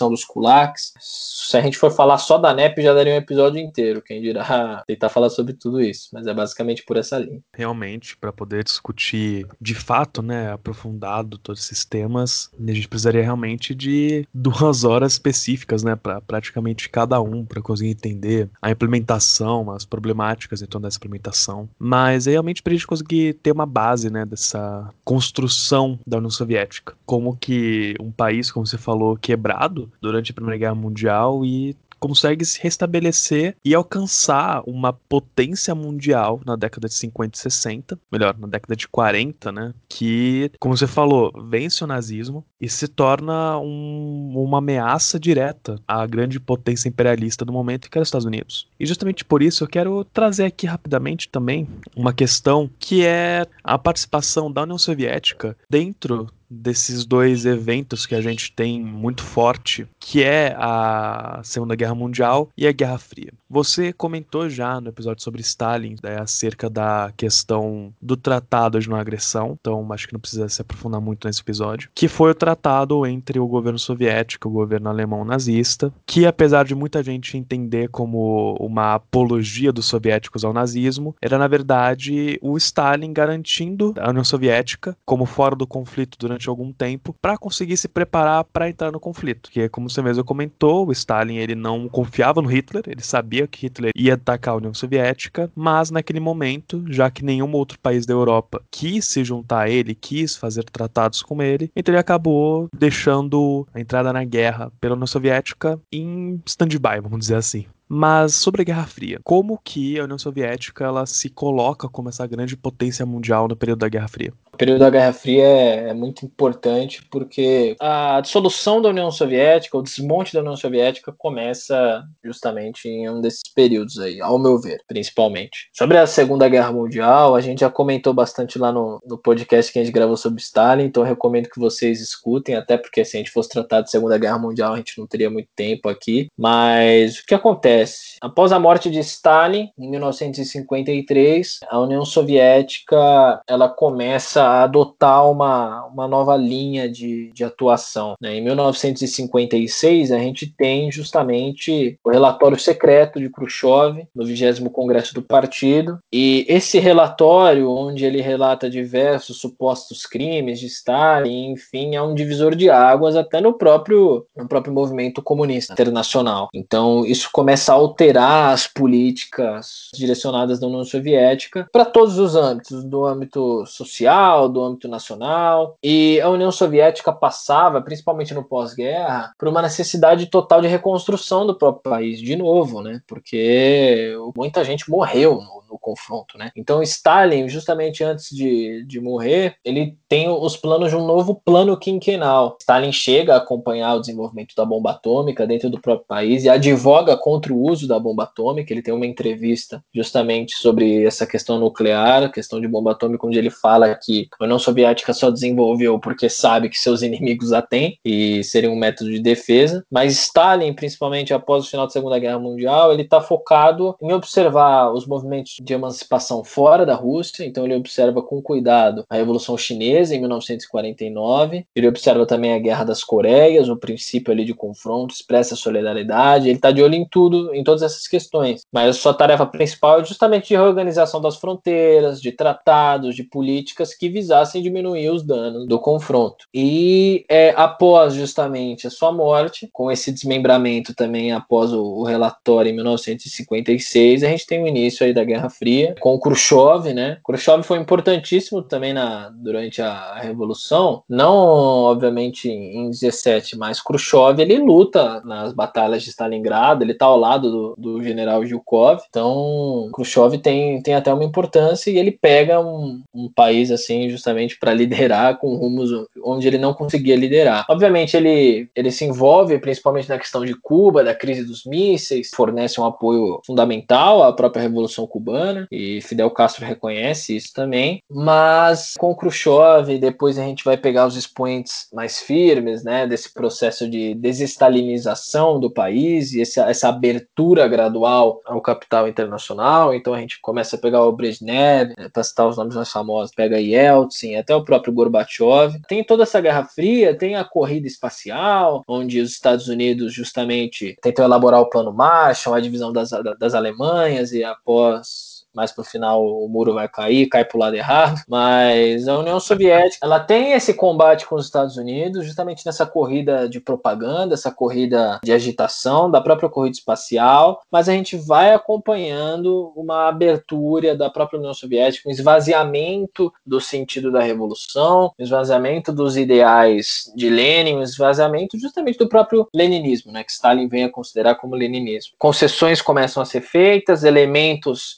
dos kulaks. Se a gente for falar só da NEP, já daria um episódio inteiro, quem dirá tentar falar sobre tudo isso, mas é basicamente por essa linha. Realmente, para poder discutir de fato, né, aprofundado todos esses temas, a gente precisaria realmente de 2 horas específicas, né, para praticamente cada um, para conseguir entender a implementação, as problemáticas em torno dessa implementação, mas é realmente para a gente conseguir ter uma base, né, dessa construção da União Soviética, como que um país, como você falou, quebrado durante a Primeira Guerra Mundial e consegue se restabelecer e alcançar uma potência mundial na década de 50 e 60, melhor, na década de 40, né, que, como você falou, vence o nazismo e se torna uma ameaça direta à grande potência imperialista do momento, que era os Estados Unidos. E justamente por isso eu quero trazer aqui rapidamente também uma questão que é a participação da União Soviética dentro desses 2 eventos que a gente tem muito forte, que é a Segunda Guerra Mundial e a Guerra Fria. Você comentou já no episódio sobre Stalin, né, acerca da questão do Tratado de Não Agressão, então acho que não precisa se aprofundar muito nesse episódio, que foi o tratado entre o governo soviético e o governo alemão nazista, que apesar de muita gente entender como uma apologia dos soviéticos ao nazismo, era na verdade o Stalin garantindo a União Soviética como fora do conflito durante algum tempo, para conseguir se preparar para entrar no conflito, que como você mesmo comentou, o Stalin, ele não confiava no Hitler, ele sabia que Hitler ia atacar a União Soviética, mas naquele momento, já que nenhum outro país da Europa quis se juntar a ele, quis fazer tratados com ele, então ele acabou deixando a entrada na guerra pela União Soviética em stand-by, vamos dizer assim. Mas sobre a Guerra Fria, como que a União Soviética ela se coloca como essa grande potência mundial no período da Guerra Fria? O período da Guerra Fria é muito importante porque a dissolução da União Soviética, o desmonte da União Soviética começa justamente em um desses períodos aí, ao meu ver, principalmente. Sobre a Segunda Guerra Mundial, a gente já comentou bastante lá no podcast que a gente gravou sobre Stalin, então eu recomendo que vocês escutem, até porque se a gente fosse tratar de Segunda Guerra Mundial, a gente não teria muito tempo aqui, mas o que acontece? Após a morte de Stalin, em 1953, a União Soviética ela começa a adotar uma nova linha de atuação, né? Em 1956, a gente tem justamente o relatório secreto de Khrushchev no 20º Congresso do Partido, e esse relatório, onde ele relata diversos supostos crimes de Stalin, enfim, é um divisor de águas até no próprio movimento comunista internacional. Então, isso começa a alterar as políticas direcionadas da União Soviética para todos os âmbitos, do âmbito social, do âmbito nacional, e a União Soviética passava, principalmente no pós-guerra, por uma necessidade total de reconstrução do próprio país, de novo, né? Porque muita gente morreu no confronto, né? Então Stalin, justamente antes de morrer, ele tem os planos de um novo plano quinquenal. Stalin chega a acompanhar o desenvolvimento da bomba atômica dentro do próprio país e advoga contra o uso da bomba atômica. Ele tem uma entrevista justamente sobre essa questão nuclear, a questão de bomba atômica, onde ele fala que a União Soviética só desenvolveu porque sabe que seus inimigos a têm e seria um método de defesa. Mas Stalin, principalmente após o final da Segunda Guerra Mundial, ele está focado em observar os movimentos de emancipação fora da Rússia, então ele observa com cuidado a Revolução Chinesa em 1949, ele observa também a Guerra das Coreias, o princípio ali de confronto, expressa solidariedade, ele está de olho em tudo, em todas essas questões, mas a sua tarefa principal é justamente de reorganização das fronteiras, de tratados, de políticas que visassem diminuir os danos do confronto. E após justamente a sua morte, com esse desmembramento também após o relatório em 1956, a gente tem o início aí da Guerra Fria, com o Khrushchev, né? Khrushchev foi importantíssimo também durante a Revolução, não obviamente em 17, mas Khrushchev, ele luta nas batalhas de Stalingrado, ele tá ao lado do general Zhukov, então Khrushchev tem até uma importância, e ele pega um país assim, justamente para liderar com rumos onde ele não conseguia liderar. Obviamente ele se envolve principalmente na questão de Cuba, da crise dos mísseis, fornece um apoio fundamental à própria Revolução Cubana, e Fidel Castro reconhece isso também, mas com Khrushchev, depois a gente vai pegar os expoentes mais firmes, né, desse processo de desestalinização do país e essa abertura gradual ao capital internacional. Então a gente começa a pegar o Brezhnev, para citar os nomes mais famosos, pega Yeltsin, até o próprio Gorbachev. Tem toda essa Guerra Fria, tem a corrida espacial, onde os Estados Unidos justamente tentam elaborar o Plano Marshall, a divisão das Alemanhas, e após... mas pro final o muro vai cair, cai pro lado errado. Mas a União Soviética, ela tem esse combate com os Estados Unidos, justamente nessa corrida de propaganda, essa corrida de agitação, da própria corrida espacial, mas a gente vai acompanhando uma abertura da própria União Soviética, um esvaziamento do sentido da revolução, um esvaziamento dos ideais de Lenin, um esvaziamento justamente do próprio leninismo, né, que Stalin vem a considerar como leninismo. Concessões começam a ser feitas, elementos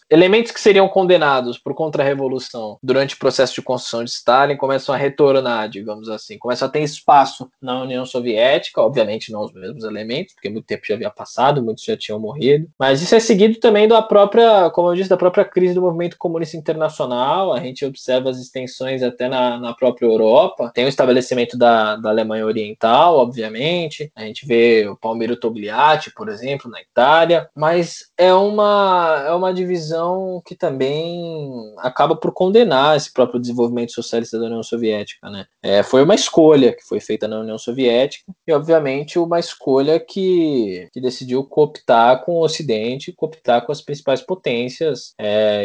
que seriam condenados por contra-revolução durante o processo de construção de Stalin começam a retornar, digamos assim, começam a ter espaço na União Soviética, obviamente não os mesmos elementos, porque muito tempo já havia passado, muitos já tinham morrido, mas isso é seguido também da própria, como eu disse, da própria crise do movimento comunista internacional. A gente observa as extensões até na própria Europa, tem o estabelecimento da Alemanha Oriental, obviamente, a gente vê o Palmiro Togliatti, por exemplo, na Itália, mas é uma divisão que também acaba por condenar esse próprio desenvolvimento socialista da União Soviética, né? Foi uma escolha que foi feita na União Soviética e, obviamente, uma escolha que decidiu cooptar com o Ocidente, cooptar com as principais potências,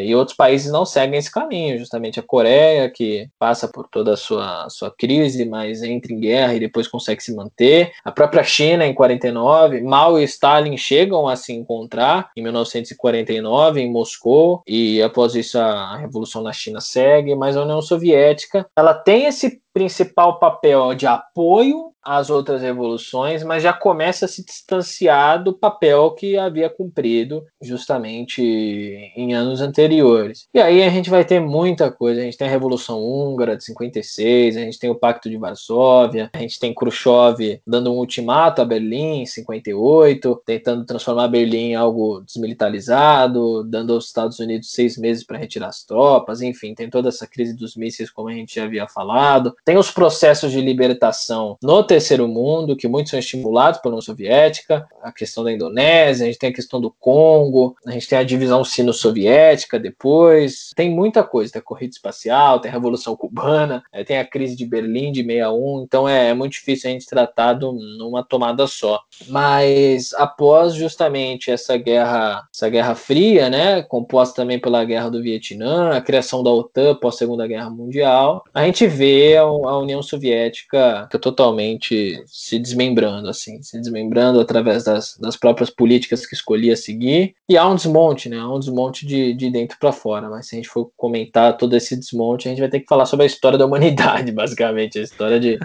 e outros países não seguem esse caminho, justamente a Coreia, que passa por toda a sua crise, mas entra em guerra e depois consegue se manter. A própria China, em 49, Mao e Stalin chegam a se encontrar em 1949, em Moscou, e após isso a revolução na China segue, mas a União Soviética, ela tem esse principal papel de apoio às outras revoluções, mas já começa a se distanciar do papel que havia cumprido justamente em anos anteriores. E aí a gente vai ter muita coisa, a gente tem a Revolução Húngara de 56, a gente tem o Pacto de Varsóvia, a gente tem Khrushchev dando um ultimato a Berlim em 58, tentando transformar Berlim em algo desmilitarizado, dando aos Estados Unidos 6 meses para retirar as tropas, enfim, tem toda essa crise dos mísseis, como a gente já havia falado. Tem os processos de libertação no terceiro mundo, que muitos são estimulados pela União Soviética, a questão da Indonésia, a gente tem a questão do Congo, a gente tem a divisão sino-soviética depois, tem muita coisa, tem a corrida espacial, tem a Revolução Cubana, tem a crise de Berlim de 61, então é muito difícil a gente tratar numa tomada só. Mas após justamente essa guerra fria, né, composta também pela Guerra do Vietnã, a criação da OTAN pós Segunda Guerra Mundial, a gente vê a União Soviética totalmente se desmembrando, assim, se desmembrando através das próprias políticas que escolhia seguir, e há um desmonte, né? Há um desmonte de dentro para fora, mas se a gente for comentar todo esse desmonte, a gente vai ter que falar sobre a história da humanidade, basicamente, a história de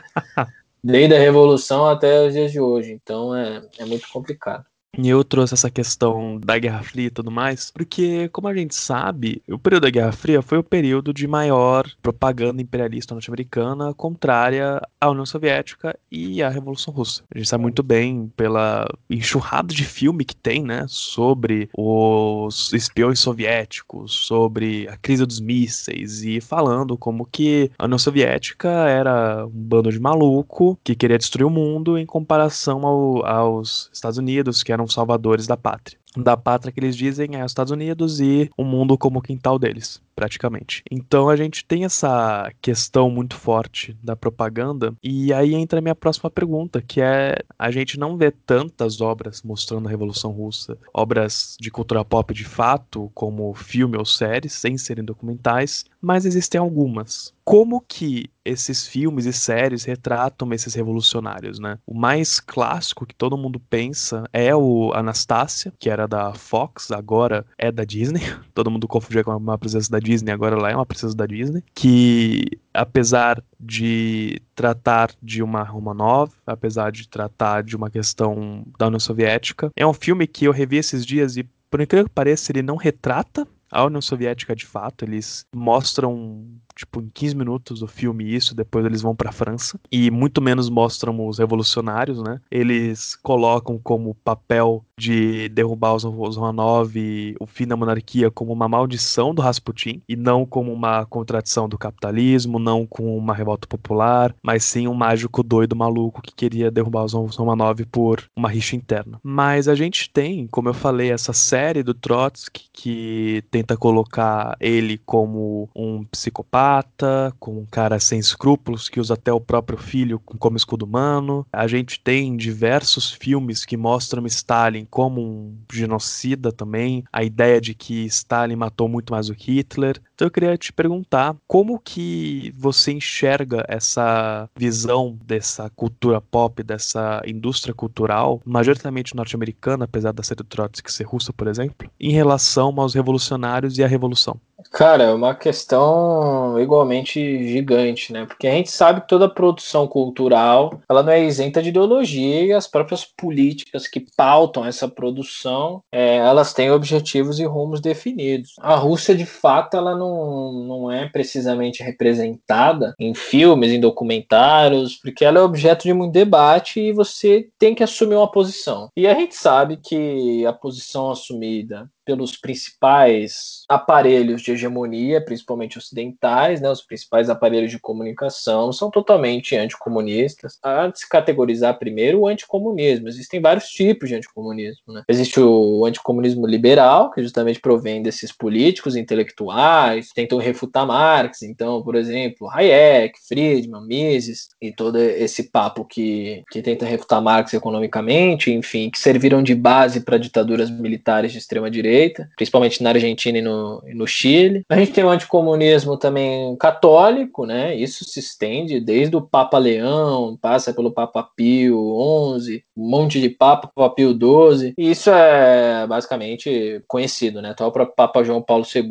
desde a Revolução até os dias de hoje, então é muito complicado. E eu trouxe essa questão da Guerra Fria e tudo mais, porque, como a gente sabe, o período da Guerra Fria foi o período de maior propaganda imperialista norte-americana contrária à União Soviética e à Revolução Russa. A gente sabe muito bem pela enxurrada de filme que tem, né, sobre os espiões soviéticos, sobre a crise dos mísseis, e falando como que a União Soviética era um bando de maluco que queria destruir o mundo em comparação aos Estados Unidos, que eram salvadores da pátria. Da pátria que eles dizem é os Estados Unidos e o mundo como quintal deles, praticamente. Então a gente tem essa questão muito forte da propaganda, e aí entra a minha próxima pergunta, que é: a gente não vê tantas obras mostrando a Revolução Russa, obras de cultura pop de fato, como filme ou séries, sem serem documentais, mas existem algumas. Como que esses filmes e séries retratam esses revolucionários, né? O mais clássico que todo mundo pensa é o Anastácia, que era era da Fox, agora é da Disney. Todo mundo confundia com uma princesa da Disney, agora ela é uma princesa da Disney. Que, apesar de tratar de uma Romanov, apesar de tratar de uma questão da União Soviética, é um filme que eu revi esses dias e, por incrível que pareça, ele não retrata a União Soviética de fato. Eles mostram, tipo, em 15 minutos do filme isso, depois eles vão pra França, e muito menos mostram os revolucionários, né? Eles colocam como papel de derrubar os Romanov o fim da monarquia como uma maldição do Rasputin, e não como uma contradição do capitalismo, não com uma revolta popular, mas sim um mágico doido maluco que queria derrubar os Romanov por uma rixa interna. Mas a gente tem, como eu falei, essa série do Trotsky que tenta colocar ele como um psicopata, como um cara sem escrúpulos que usa até o próprio filho como escudo humano. A gente tem diversos filmes que mostram Stalin como um genocida também, a ideia de que Stalin matou muito mais do que Hitler. Então eu queria te perguntar, como que você enxerga essa visão dessa cultura pop, dessa indústria cultural, majoritariamente norte-americana, apesar da série do Trotsky ser russa, por exemplo, em relação aos revolucionários e à revolução? Cara, é uma questão igualmente gigante, né? Porque a gente sabe que toda produção cultural, ela não é isenta de ideologia, e as próprias políticas que pautam essa produção, elas têm objetivos e rumos definidos. A Rússia, de fato, ela não é precisamente representada em filmes, em documentários, porque ela é objeto de muito debate e você tem que assumir uma posição. E a gente sabe que a posição assumida pelos principais aparelhos de hegemonia, principalmente ocidentais, né, os principais aparelhos de comunicação, são totalmente anticomunistas. Há de se categorizar primeiro o anticomunismo. Existem vários tipos de anticomunismo, né? Existe o anticomunismo liberal, que justamente provém desses políticos intelectuais, tentam refutar Marx. Então, por exemplo, Hayek, Friedman, Mises, e todo esse papo que tenta refutar Marx economicamente, enfim, que serviram de base para ditaduras militares de extrema-direita, principalmente na Argentina e no Chile. A gente tem o anticomunismo também católico, né? Isso se estende desde o Papa Leão, passa pelo Papa Pio XI, um monte de Papa, Papa Pio XII, e isso é basicamente conhecido, né? Até o próprio Papa João Paulo II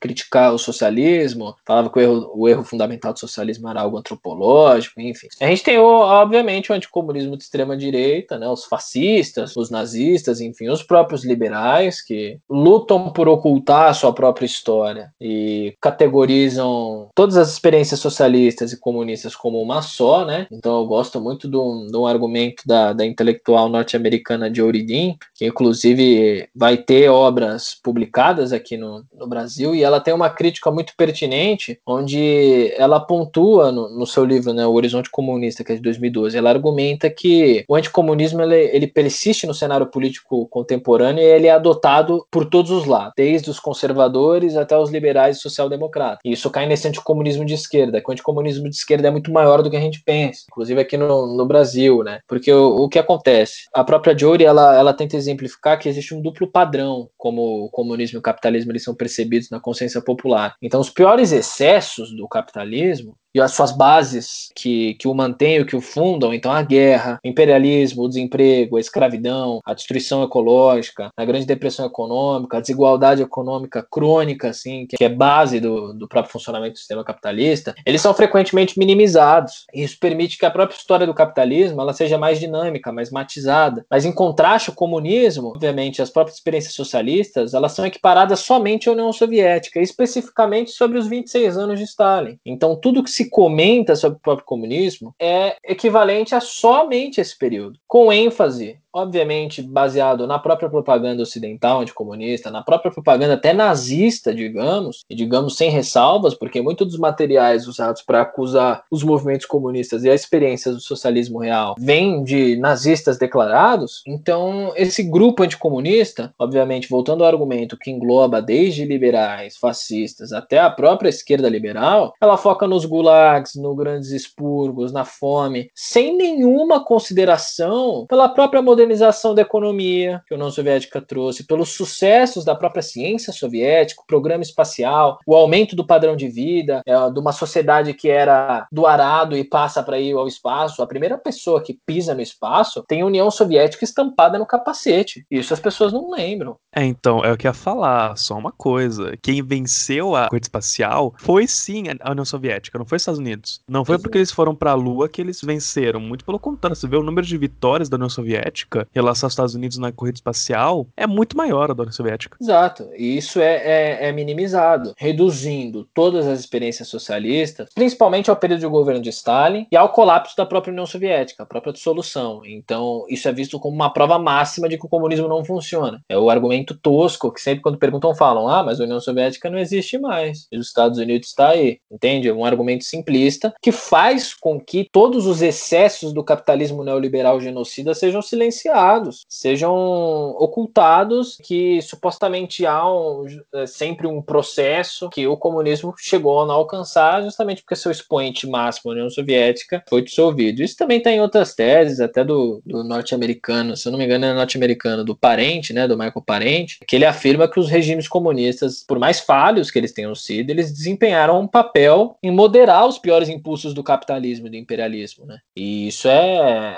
criticar o socialismo, falava que o erro fundamental do socialismo era algo antropológico, enfim. A gente tem, obviamente, o anticomunismo de extrema-direita, né? Os fascistas, os nazistas, enfim, os próprios liberais, que lutam por ocultar a sua própria história e categorizam todas as experiências socialistas e comunistas como uma só, né? Então eu gosto muito de um argumento da intelectual norte-americana Jodi Dean, que inclusive vai ter obras publicadas aqui no Brasil, e ela tem uma crítica muito pertinente, onde ela pontua no seu livro, né, O Horizonte Comunista, que é de 2012, ela argumenta que o anticomunismo ele persiste no cenário político contemporâneo, e ele é adotado por todos os lados, desde os conservadores até os liberais e social-democratas. E isso cai nesse anticomunismo de esquerda, que o anticomunismo de esquerda é muito maior do que a gente pensa, inclusive aqui no Brasil, né? Porque o que acontece? A própria Jodi, ela tenta exemplificar que existe um duplo padrão, como o comunismo e o capitalismo eles são percebidos na consciência popular. Então, os piores excessos do capitalismo e as suas bases que o mantêm, o que o fundam, então a guerra, o imperialismo, o desemprego, a escravidão, a destruição ecológica, a grande depressão econômica, a desigualdade econômica crônica, assim, que é base do próprio funcionamento do sistema capitalista, eles são frequentemente minimizados. Isso permite que a própria história do capitalismo ela seja mais dinâmica, mais matizada. Mas em contraste, o comunismo, obviamente, as próprias experiências socialistas, elas são equiparadas somente à União Soviética, especificamente sobre os 26 anos de Stalin. Então, tudo que se comenta sobre o próprio comunismo é equivalente a somente esse período, com ênfase, obviamente, baseado na própria propaganda ocidental anticomunista, na própria propaganda até nazista, digamos, e digamos sem ressalvas, porque muitos dos materiais usados para acusar os movimentos comunistas e as experiências do socialismo real vêm de nazistas declarados. Então, esse grupo anticomunista, obviamente, voltando ao argumento que engloba desde liberais, fascistas, até a própria esquerda liberal, ela foca nos gulags, nos grandes expurgos, na fome, sem nenhuma consideração pela própria modernidade modernização da economia que a União Soviética trouxe, pelos sucessos da própria ciência soviética, o programa espacial, o aumento do padrão de vida, de uma sociedade que era do arado e passa para ir ao espaço. A primeira pessoa que pisa no espaço tem a União Soviética estampada no capacete. Isso as pessoas não lembram. É, então, é o que eu ia falar, só uma coisa. Quem venceu a corrida espacial foi sim a União Soviética, não foi os Estados Unidos. Não foi porque eles foram para a Lua que eles venceram. Muito pelo contrário, você vê o número de vitórias da União Soviética em relação aos Estados Unidos na corrida espacial é muito maior a da União Soviética. Exato, e isso é minimizado, reduzindo todas as experiências socialistas, principalmente ao período de governo de Stalin e ao colapso da própria União Soviética, a própria dissolução. Então, isso é visto como uma prova máxima de que o comunismo não funciona. É o argumento tosco que sempre quando perguntam falam, mas a União Soviética não existe mais, e os Estados Unidos está aí, entende? É um argumento simplista que faz com que todos os excessos do capitalismo neoliberal genocida sejam silenciados, sejam ocultados, que supostamente há sempre um processo que o comunismo chegou a não alcançar justamente porque seu expoente máximo, a União Soviética, foi dissolvido. Isso também está em outras teses, até do norte-americano, se eu não me engano é norte-americano, do Parente, né, do Michael Parente, que ele afirma que os regimes comunistas, por mais falhos que eles tenham sido, eles desempenharam um papel em moderar os piores impulsos do capitalismo e do imperialismo, né? E isso é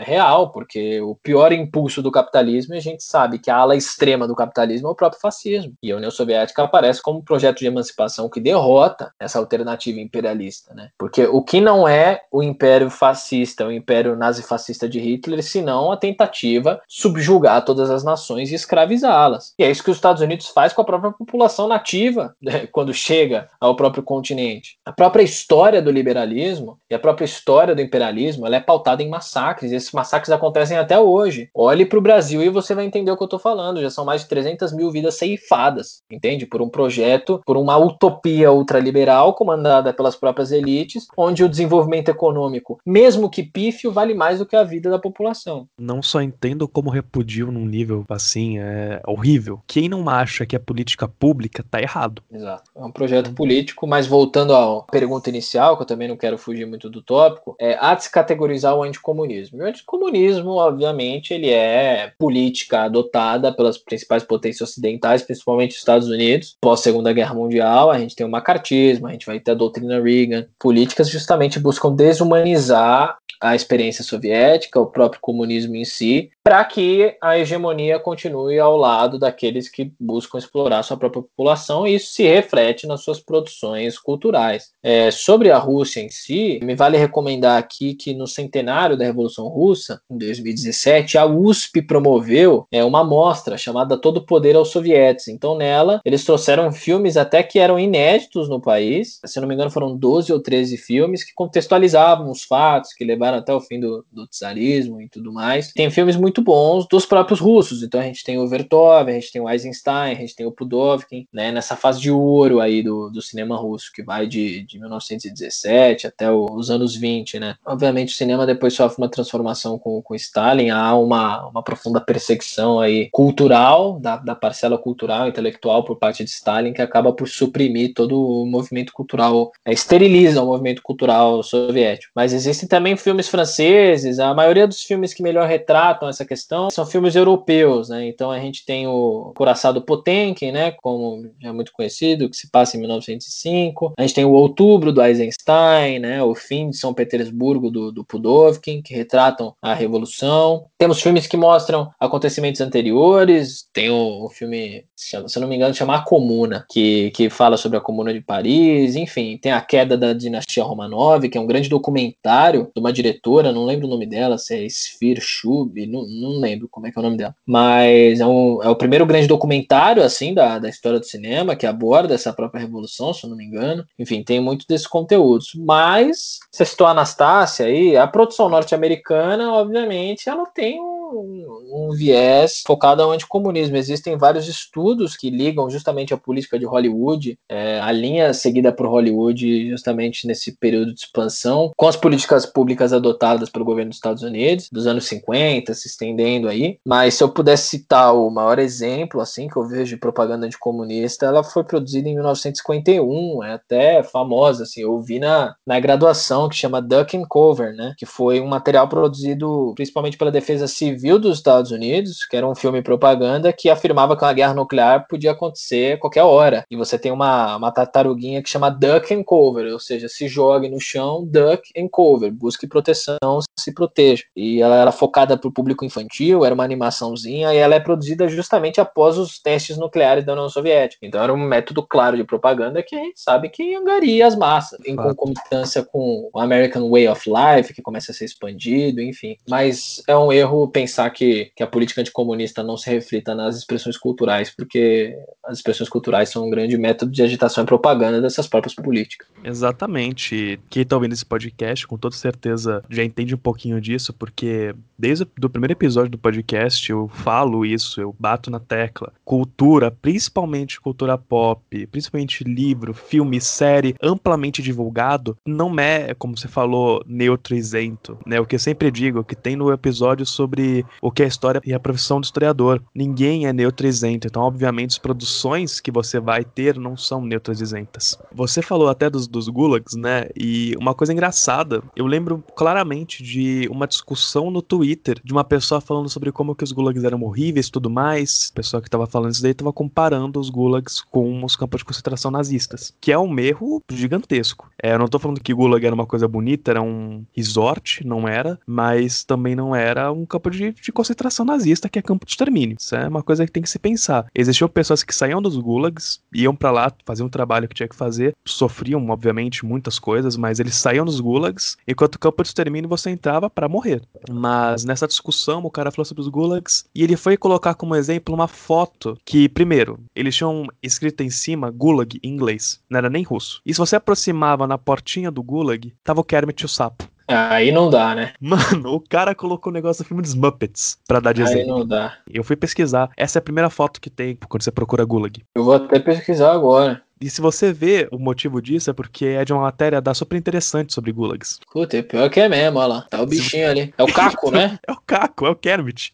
real, porque o pior impulso do capitalismo, a gente sabe que a ala extrema do capitalismo é o próprio fascismo, e a União Soviética aparece como um projeto de emancipação que derrota essa alternativa imperialista, né? Porque o que não é o império fascista, o império nazifascista de Hitler, senão a tentativa de subjugar todas as nações e escravizá-las, e é isso que os Estados Unidos faz com a própria população nativa, né, quando chega ao próprio continente. A própria história do liberalismo e a própria história do imperialismo, ela é pautada em massacres. Esses massacres acontecem até hoje. Olhe para o Brasil e você vai entender o que eu estou falando. Já são mais de 300 mil vidas ceifadas, entende? Por um projeto, por uma utopia ultraliberal comandada pelas próprias elites, onde o desenvolvimento econômico, mesmo que pífio, vale mais do que a vida da população. Não só entendo como repudio num nível assim, é horrível. Quem não acha que a política pública está errado. Exato. É um projeto político, mas voltando à pergunta inicial, que eu também não quero fugir muito do tópico, há de se categorizar o anticomunismo. O anticomunismo, obviamente, ele é política adotada pelas principais potências ocidentais, principalmente os Estados Unidos. Pós-Segunda Guerra Mundial, a gente tem o macartismo, a gente vai ter a doutrina Reagan. Políticas justamente buscam desumanizar a experiência soviética, o próprio comunismo em si, para que a hegemonia continue ao lado daqueles que buscam explorar sua própria população, e isso se reflete nas suas produções culturais. Sobre a Rússia em si, me vale recomendar aqui que no centenário da Revolução Russa, em 2017, a USP promoveu uma mostra chamada Todo Poder aos Sovietes. Então nela, eles trouxeram filmes até que eram inéditos no país, se não me engano foram 12 ou 13 filmes que contextualizavam os fatos que levaram até o fim do czarismo e tudo mais. Tem filmes muito bons dos próprios russos, então a gente tem o Vertov, a gente tem o Eisenstein, a gente tem o Pudovkin, né, nessa fase de ouro aí do cinema russo, que vai de 1917 até os anos 20, né. Obviamente o cinema depois sofre uma transformação com Stalin, há uma profunda perseguição aí cultural, da parcela cultural, intelectual por parte de Stalin, que acaba por suprimir todo o movimento cultural, esteriliza o movimento cultural soviético. Mas existem também filmes franceses, a maioria dos filmes que melhor retratam essa questão são filmes europeus, né? Então a gente tem o Couraçado Potemkin, né, como é muito conhecido, que se passa em 1905. A gente tem o Outubro do Eisenstein, né, o Fim de São Petersburgo do Pudovkin, que retratam a Revolução. Temos filmes que mostram acontecimentos anteriores. Tem o filme, se não me engano, chama A Comuna, que fala sobre a Comuna de Paris. Enfim, tem A Queda da Dinastia Romanov, que é um grande documentário de uma diretora, não lembro o nome dela, se é Sfir Shub, não lembro como é que é o nome dela, mas é o primeiro grande documentário assim da história do cinema que aborda essa própria revolução, se eu não me engano. Enfim, tem muito desses conteúdos. Mas, você citou a Anastácia aí, a produção norte-americana, obviamente, ela tem um um viés focado ao anticomunismo. Existem vários estudos que ligam justamente a política de Hollywood, a linha seguida por Hollywood justamente nesse período de expansão, com as políticas públicas adotadas pelo governo dos Estados Unidos, dos anos 50, se estendendo aí. Mas se eu pudesse citar o maior exemplo assim, que eu vejo de propaganda anticomunista, ela foi produzida em 1951, é até famosa, assim, eu vi na graduação, que chama Duck and Cover, né? Que foi um material produzido principalmente pela Defesa Civil dos Estados Unidos, que era um filme propaganda que afirmava que uma guerra nuclear podia acontecer a qualquer hora. E você tem uma tartaruguinha que chama Duck and Cover, ou seja, se jogue no chão, duck and cover, busque proteção, se proteja. E ela era focada para o público infantil, era uma animaçãozinha, e ela é produzida justamente após os testes nucleares da União Soviética. Então era um método claro de propaganda que a gente sabe que angaria as massas, em concomitância com o American Way of Life, que começa a ser expandido, enfim. Mas é um erro pensar que a política anticomunista não se reflita nas expressões culturais, porque as expressões culturais são um grande método de agitação e propaganda dessas próprias políticas. Exatamente. Quem está ouvindo esse podcast, com toda certeza, já entende um pouquinho disso, porque desde o primeiro episódio do podcast eu falo isso, eu bato na tecla. Cultura, principalmente cultura pop, principalmente livro, filme, série, amplamente divulgado, não é, como você falou, neutro e isento, né? O que eu sempre digo, que tem no episódio sobre o que é história e a profissão do historiador. Ninguém é neutro e isento, então obviamente as produções que você vai ter não são neutras e isentas. Você falou até dos gulags, né? E uma coisa engraçada, eu lembro claramente de uma discussão no Twitter de uma pessoa falando sobre como que os gulags eram horríveis e tudo mais. A pessoa que estava falando isso daí estava comparando os gulags com os campos de concentração nazistas, que é um erro gigantesco. Eu não estou falando que gulag era uma coisa bonita, era um resort, não era, mas também não era um campo de concentração nazista, que é campo de extermínio. Isso é uma coisa que tem que se pensar. Existiam pessoas que saíam dos gulags, iam para lá, faziam um trabalho que tinha que fazer, sofriam, obviamente, muitas coisas, mas eles saíam dos gulags, enquanto o campo de extermínio você entrava para morrer. Mas nessa discussão, o cara falou sobre os gulags e ele foi colocar como exemplo uma foto que, primeiro, eles tinham escrito em cima gulag em inglês, não era nem russo. E se você aproximava na portinha do gulag, tava o Kermit e o sapo. Aí não dá, né? Mano, o cara colocou o negócio do filme dos Muppets pra dar de exemplo. Aí não dá. Eu fui pesquisar. Essa é a primeira foto que tem quando você procura gulag. Eu vou até pesquisar agora. E se você vê, o motivo disso é porque é de uma matéria da super interessante sobre gulags. Puta, é pior que é mesmo, olha lá. Tá o bichinho ali. É o Caco, né? É o Caco, é o Kermit.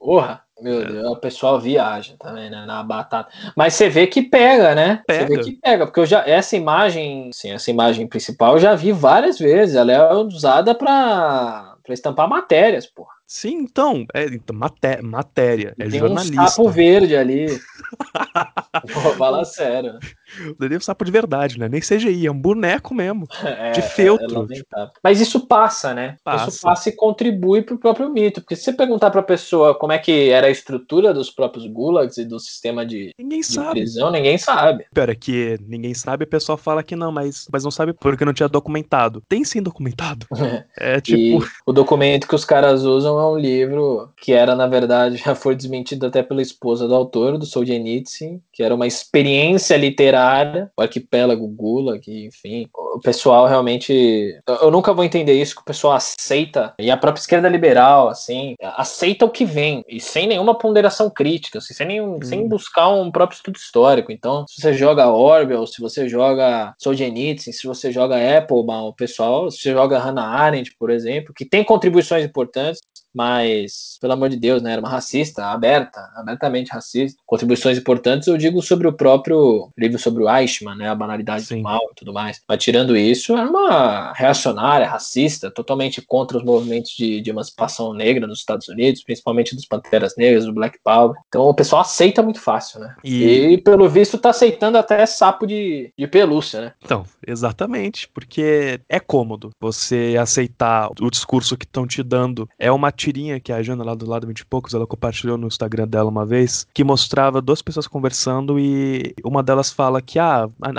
Porra. Meu Deus, o pessoal viaja também, né, na batata. Mas você vê que pega, né? Pega. Você vê que pega, porque eu já, essa imagem, sim, essa imagem principal eu já vi várias vezes. Ela é usada pra estampar matérias, porra. Sim, então, matéria, é tem jornalista. Tem um sapo verde ali. Pô, fala sério. Daria um sapo de verdade, né? Nem CGI, é um boneco mesmo, de feltro. Mas isso passa, né? Isso passa e contribui pro próprio mito, porque se você perguntar pra pessoa como é que era a estrutura dos próprios gulags e do sistema de prisão, ninguém sabe. Pior é que ninguém sabe, o pessoal fala que não, mas não sabe porque não tinha documentado. Tem sim documentado. É tipo... E o documento que os caras usam é um livro que era, na verdade, já foi desmentido até pela esposa do autor, do Solzhenitsyn, que era uma experiência literária, o arquipélago gulag, enfim, o pessoal realmente, eu nunca vou entender isso, que o pessoal aceita, e a própria esquerda liberal, assim, aceita o que vem, e sem nenhuma ponderação crítica, assim, sem buscar um próprio estudo histórico. Então, se você joga Orwell, se você joga Solzhenitsyn, se você joga Applebaum, o pessoal, se você joga Hannah Arendt, por exemplo, que tem contribuições importantes, mas, pelo amor de Deus, né, era uma racista, abertamente racista. Contribuições importantes, eu digo, sobre o próprio livro sobre o Eichmann, né, a banalidade do mal e tudo mais. Mas tirando isso, era uma reacionária, racista, totalmente contra os movimentos de emancipação negra nos Estados Unidos, principalmente dos Panteras Negras, do Black Power. Então o pessoal aceita muito fácil, né? E pelo visto tá aceitando até sapo de pelúcia, né? Então, exatamente, porque é cômodo você aceitar o discurso que estão te dando. É uma tirinha que a Jana, lá do lado 20 e poucos, ela compartilhou no Instagram dela uma vez, que mostrava duas pessoas conversando e uma delas fala que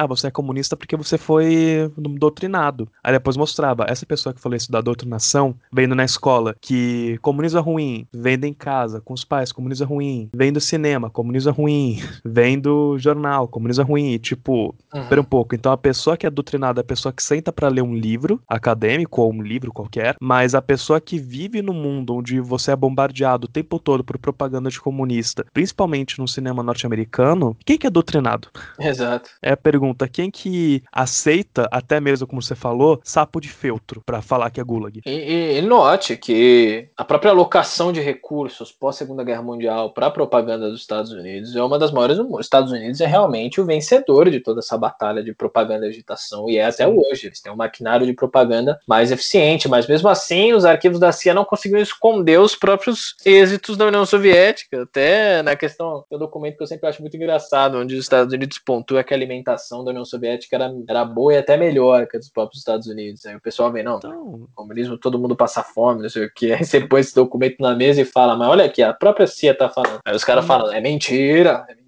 você é comunista porque você foi doutrinado. Aí depois mostrava, essa pessoa que falou isso da doutrinação, vendo na escola que comunismo é ruim, vendo em casa com os pais, comunismo é ruim, vendo cinema, comunismo é ruim, vendo jornal, comunismo é ruim, tipo, espera um pouco. Então a pessoa que é doutrinada é a pessoa que senta pra ler um livro acadêmico ou um livro qualquer, mas a pessoa que vive no mundo mundo, onde você é bombardeado o tempo todo por propaganda de comunista, principalmente no cinema norte-americano, quem que é doutrinado? Exato. É a pergunta, quem que aceita, até mesmo como você falou, sapo de feltro, pra falar que é gulag? E note que a própria alocação de recursos pós-Segunda Guerra Mundial pra propaganda dos Estados Unidos é uma das maiores do mundo. Os Estados Unidos é realmente o vencedor de toda essa batalha de propaganda e agitação, e é até hoje. Eles têm um maquinário de propaganda mais eficiente, mas mesmo assim os arquivos da CIA não conseguiram esconder os próprios êxitos da União Soviética, até na questão do documento que eu sempre acho muito engraçado, onde os Estados Unidos pontua que a alimentação da União Soviética era boa e até melhor que a dos próprios Estados Unidos. Aí o pessoal vem, não, então... comunismo, todo mundo passa fome, não sei o que. Aí você põe esse documento na mesa e fala, mas olha aqui, a própria CIA tá falando. Aí os caras falam, é mentira, é mentira.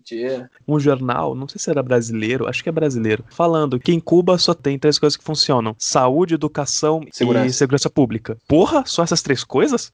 Um jornal, não sei se era brasileiro, acho que é brasileiro, falando que em Cuba só tem 3 coisas que funcionam: saúde, educação e segurança pública. Porra, só essas 3 coisas?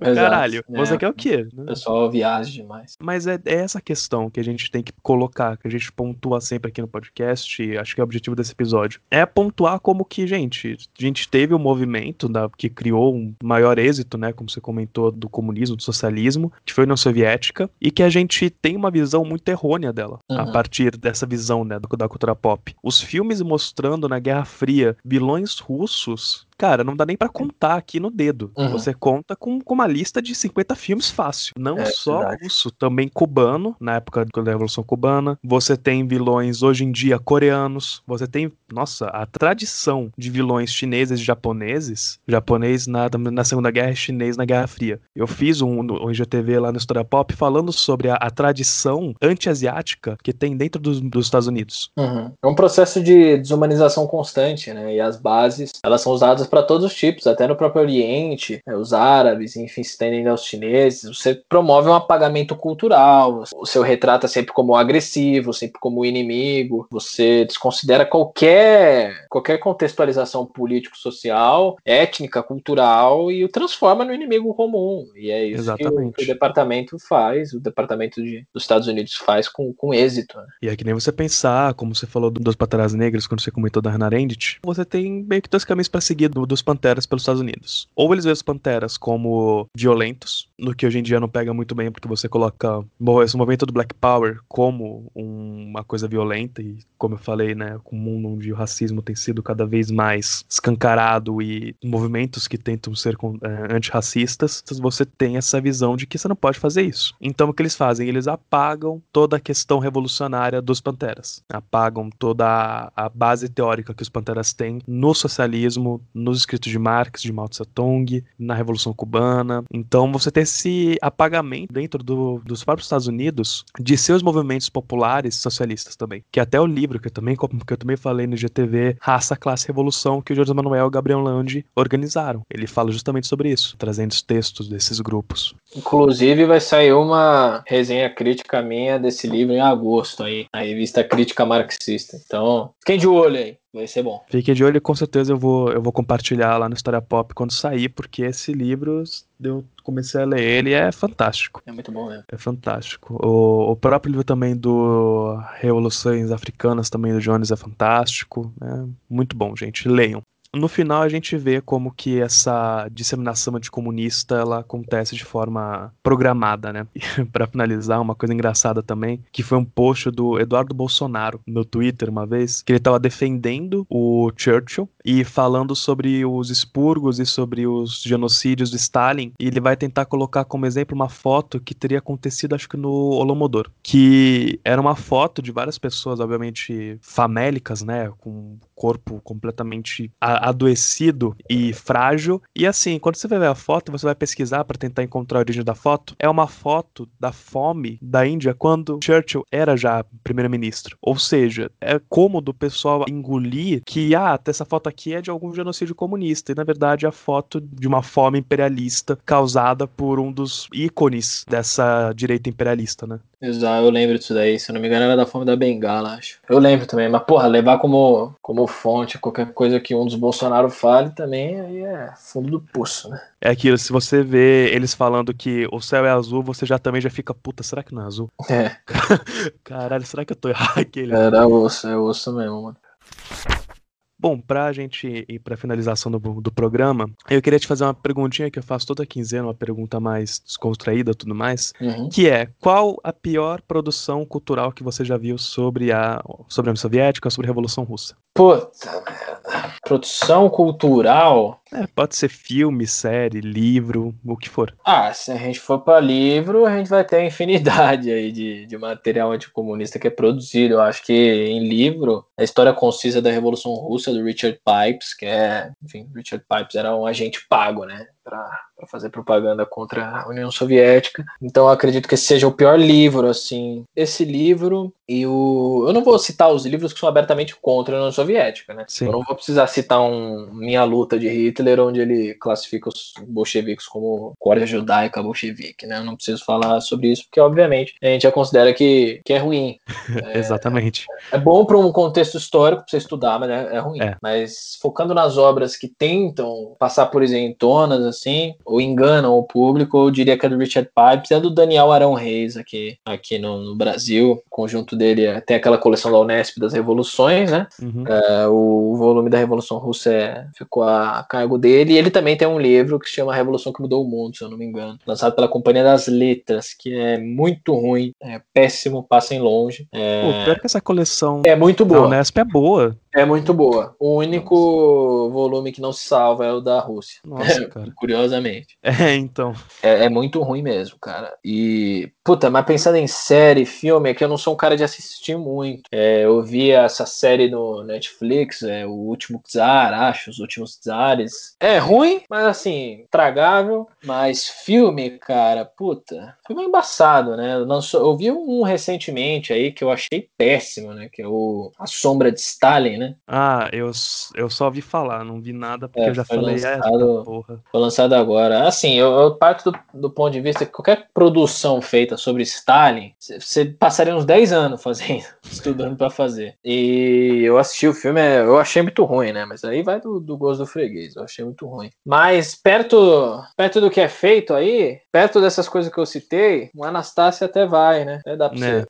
Caralho, você quer o quê? O pessoal viaja demais. Mas é essa questão que a gente tem que colocar, que a gente pontua sempre aqui no podcast, e acho que é o objetivo desse episódio, é pontuar como que, gente, a gente teve um movimento que criou um maior êxito, né, como você comentou, do comunismo, do socialismo, que foi a União Soviética, e que a gente tem uma visão muito errônea dela, a partir dessa visão, né, da cultura pop. Os filmes mostrando na Guerra Fria vilões russos, cara, não dá nem pra contar aqui no dedo. Você conta com uma lista de 50 filmes fácil. Não só russo, também cubano, na época da Revolução Cubana. Você tem vilões, hoje em dia, coreanos. Você tem, nossa, a tradição de vilões chineses e japoneses. Japonês na Segunda Guerra e chinês na Guerra Fria. Eu fiz um IGTV lá no História Pop falando sobre a tradição anti-asiática que tem dentro dos Estados Unidos. É um processo de desumanização constante, né? E as bases, elas são usadas para todos os tipos, até no próprio Oriente, né, os árabes, enfim, se estendendo aos chineses. Você promove um apagamento cultural, o seu retrato é sempre como agressivo, sempre como inimigo, você desconsidera qualquer contextualização político-social, étnica, cultural, e o transforma no inimigo comum, e é isso. Exatamente. Que o departamento faz, o departamento dos Estados Unidos faz com êxito, né? E é que nem você pensar, como você falou dos Panteras Negras, quando você comentou da Hannah Arendt, você tem meio que 2 caminhos para seguir dos Panteras pelos Estados Unidos. Ou eles veem os Panteras como violentos, no que hoje em dia não pega muito bem, porque você coloca esse movimento do Black Power como uma coisa violenta, e como eu falei, né, com um mundo onde o racismo tem sido cada vez mais escancarado e movimentos que tentam ser antirracistas, você tem essa visão de que você não pode fazer isso. Então o que eles fazem? Eles apagam toda a questão revolucionária dos Panteras. Apagam toda a base teórica que os Panteras têm no socialismo, nos escritos de Marx, de Mao Tse-tung, na Revolução Cubana. Então você tem esse apagamento dentro dos próprios Estados Unidos de seus movimentos populares socialistas também, que até o livro que eu também falei no GTV, Raça, Classe, Revolução, que o Jorge Manuel e o Gabriel Landi organizaram. Ele fala justamente sobre isso, trazendo os textos desses grupos. Inclusive vai sair uma resenha crítica minha desse livro em agosto aí, na revista Crítica Marxista. Então, fiquem de olho aí. Vai ser bom. Fiquem de olho e com certeza eu vou compartilhar lá no História Pop quando sair, porque esse livro, eu comecei a ler ele, é fantástico. É muito bom, né? É fantástico. O próprio livro também do Revoluções Africanas, também do Jones, é fantástico. É muito bom, gente. Leiam. No final a gente vê como que essa disseminação anticomunista ela acontece de forma programada, né? Pra finalizar, uma coisa engraçada também, que foi um post do Eduardo Bolsonaro no Twitter uma vez, que ele tava defendendo o Churchill e falando sobre os expurgos e sobre os genocídios de Stalin, e ele vai tentar colocar como exemplo uma foto que teria acontecido, acho que no Holomodor, que era uma foto de várias pessoas, obviamente famélicas, né? Com corpo completamente adoecido e frágil. E assim, quando você vai ver a foto, você vai pesquisar para tentar encontrar a origem da foto. É uma foto da fome da Índia quando Churchill era já primeiro-ministro. Ou seja, é cômodo o pessoal engolir que essa foto aqui é de algum genocídio comunista. E na verdade é a foto de uma fome imperialista causada por um dos ícones dessa direita imperialista, né? Exato, eu lembro disso daí. Se eu não me engano, era da fome da Bengala, acho. Eu lembro também, mas porra, levar como fonte qualquer coisa que um dos Bolsonaro fale também, aí é fundo do poço, né? É aquilo, se você vê eles falando que o céu é azul, você já fica, puta, será que não é azul? É. Caralho, será que eu tô errado aquele? Era osso mesmo, mano. Bom, para a gente ir para a finalização do programa, eu queria te fazer uma perguntinha que eu faço toda quinzena, uma pergunta mais descontraída e tudo mais, que é, qual a pior produção cultural que você já viu sobre a União Soviética, sobre a Revolução Russa? Puta merda. Produção cultural? É, pode ser filme, série, livro, o que for. Ah, se a gente for para livro, a gente vai ter uma infinidade aí de material anticomunista que é produzido. Eu acho que em livro, a história concisa da Revolução Russa, do Richard Pipes, que é, enfim, Richard Pipes era um agente pago, né, para fazer propaganda contra a União Soviética. Então eu acredito que esse seja o pior livro, assim. Esse livro e eu não vou citar os livros que são abertamente contra a União Soviética, né? Sim. Eu não vou precisar citar Minha Luta de Hitler, onde ele classifica os bolcheviques como cória judaica bolchevique, né? Eu não preciso falar sobre isso, porque obviamente a gente já considera que é ruim. Exatamente. É bom para um contexto histórico para você estudar, mas é ruim. É. Mas focando nas obras que tentam passar por isentonas, assim, ou enganam o público, eu diria que é do Richard Pipes, é do Daniel Arão Reis aqui no Brasil. O conjunto dele tem aquela coleção da Unesp das Revoluções, né? Uhum. O volume da Revolução Russa ficou a cargo dele, e ele também tem um livro que se chama A Revolução que Mudou o Mundo, se eu não me engano, lançado pela Companhia das Letras, que é muito ruim, é péssimo, passem longe. Pior que essa coleção é muito boa. Da Unesp é boa. É muito boa. O único volume que não se salva é o da Rússia. Nossa, cara. Curiosamente. É, então. É muito ruim mesmo, cara. E, puta, mas pensando em série, filme, é que eu não sou um cara de assistir muito. Eu vi essa série no Netflix, O Último Czar, acho, Os Últimos Czares. É ruim, mas assim, tragável. Mas filme, cara, puta, filme embaçado, né? Eu vi um recentemente aí que eu achei péssimo, né? Que é A Sombra de Stalin, né? Ah, eu só ouvi falar, não vi nada, porque eu já falei porra. Foi lançado agora. Assim, eu parto do ponto de vista que qualquer produção feita sobre Stalin, você passaria uns 10 anos fazendo, estudando pra fazer. E eu assisti o filme, eu achei muito ruim, né? Mas aí vai do gosto do freguês, eu achei muito ruim. Mas perto do que é feito aí, perto dessas coisas que eu citei, o Anastácia até vai, né? Até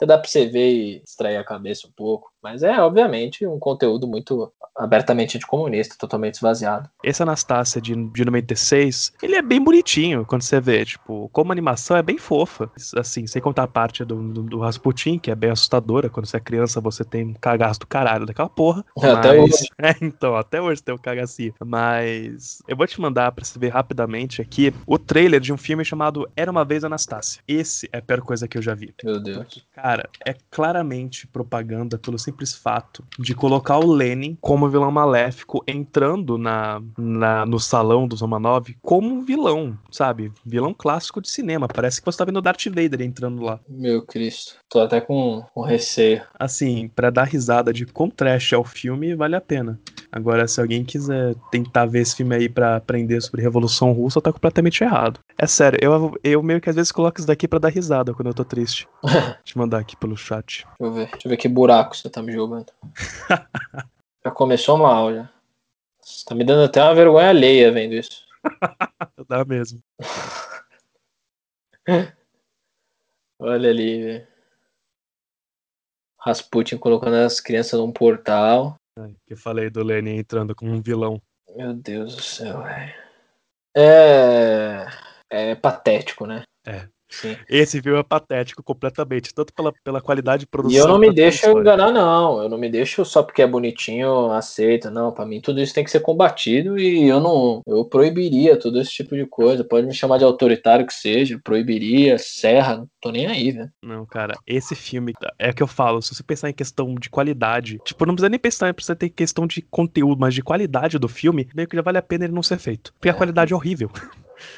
dá pra você ver e distrair a cabeça um pouco. Mas obviamente, um conteúdo muito abertamente anticomunista, totalmente esvaziado. Esse Anastácia de 96, ele é bem bonitinho quando você vê, tipo, como animação é bem fofa. Assim, sem contar a parte do Rasputin, que é bem assustadora. Quando você é criança, você tem um cagaço do caralho daquela porra. Até hoje. Então, até hoje tem um cagacinho. Mas eu vou te mandar pra você ver rapidamente aqui o trailer de um filme chamado Era Uma Vez Anastácia. Esse é a pior coisa que eu já vi. Meu Deus. Porque, cara, é claramente propaganda pelo simples fato de colocar o Lenin como vilão maléfico entrando no salão dos Romanov como vilão, sabe? Vilão clássico de cinema. Parece que você tá vendo o Darth Vader entrando lá. Meu Cristo. Tô até com receio. Assim, pra dar risada de contraste ao filme, vale a pena. Agora, se alguém quiser tentar ver esse filme aí pra aprender sobre Revolução Russa, tá completamente errado. É sério, eu meio que às vezes coloco isso daqui pra dar risada quando eu tô triste. Vou te mandar aqui pelo chat. Deixa eu ver que buraco você tá me jogando. Já começou mal, já. Você tá me dando até uma vergonha alheia vendo isso. Dá mesmo. Olha ali, velho. Rasputin colocando as crianças num portal. Que eu falei do Lenin entrando como um vilão. Meu Deus do céu, velho. É patético, né? É. Sim. Esse filme é patético completamente, tanto pela qualidade de produção. E eu não me deixo enganar, não. Eu não me deixo só porque é bonitinho, aceito. Não, pra mim tudo isso tem que ser combatido e eu proibiria todo esse tipo de coisa. Pode me chamar de autoritário que seja, proibiria, serra, não tô nem aí, velho. Não, cara, esse filme é o que eu falo, se você pensar em questão de qualidade, tipo, não precisa nem pensar, precisa ter questão de conteúdo, mas de qualidade do filme, meio que já vale a pena ele não ser feito. Porque a qualidade é horrível.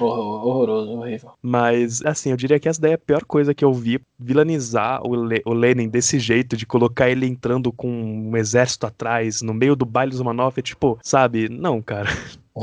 Horroroso, horrível. Mas, assim, eu diria que essa daí é a pior coisa que eu vi. Vilanizar o Lenin desse jeito, de colocar ele entrando com um exército atrás, no meio do baile dos Romanov, tipo, sabe? Não, cara.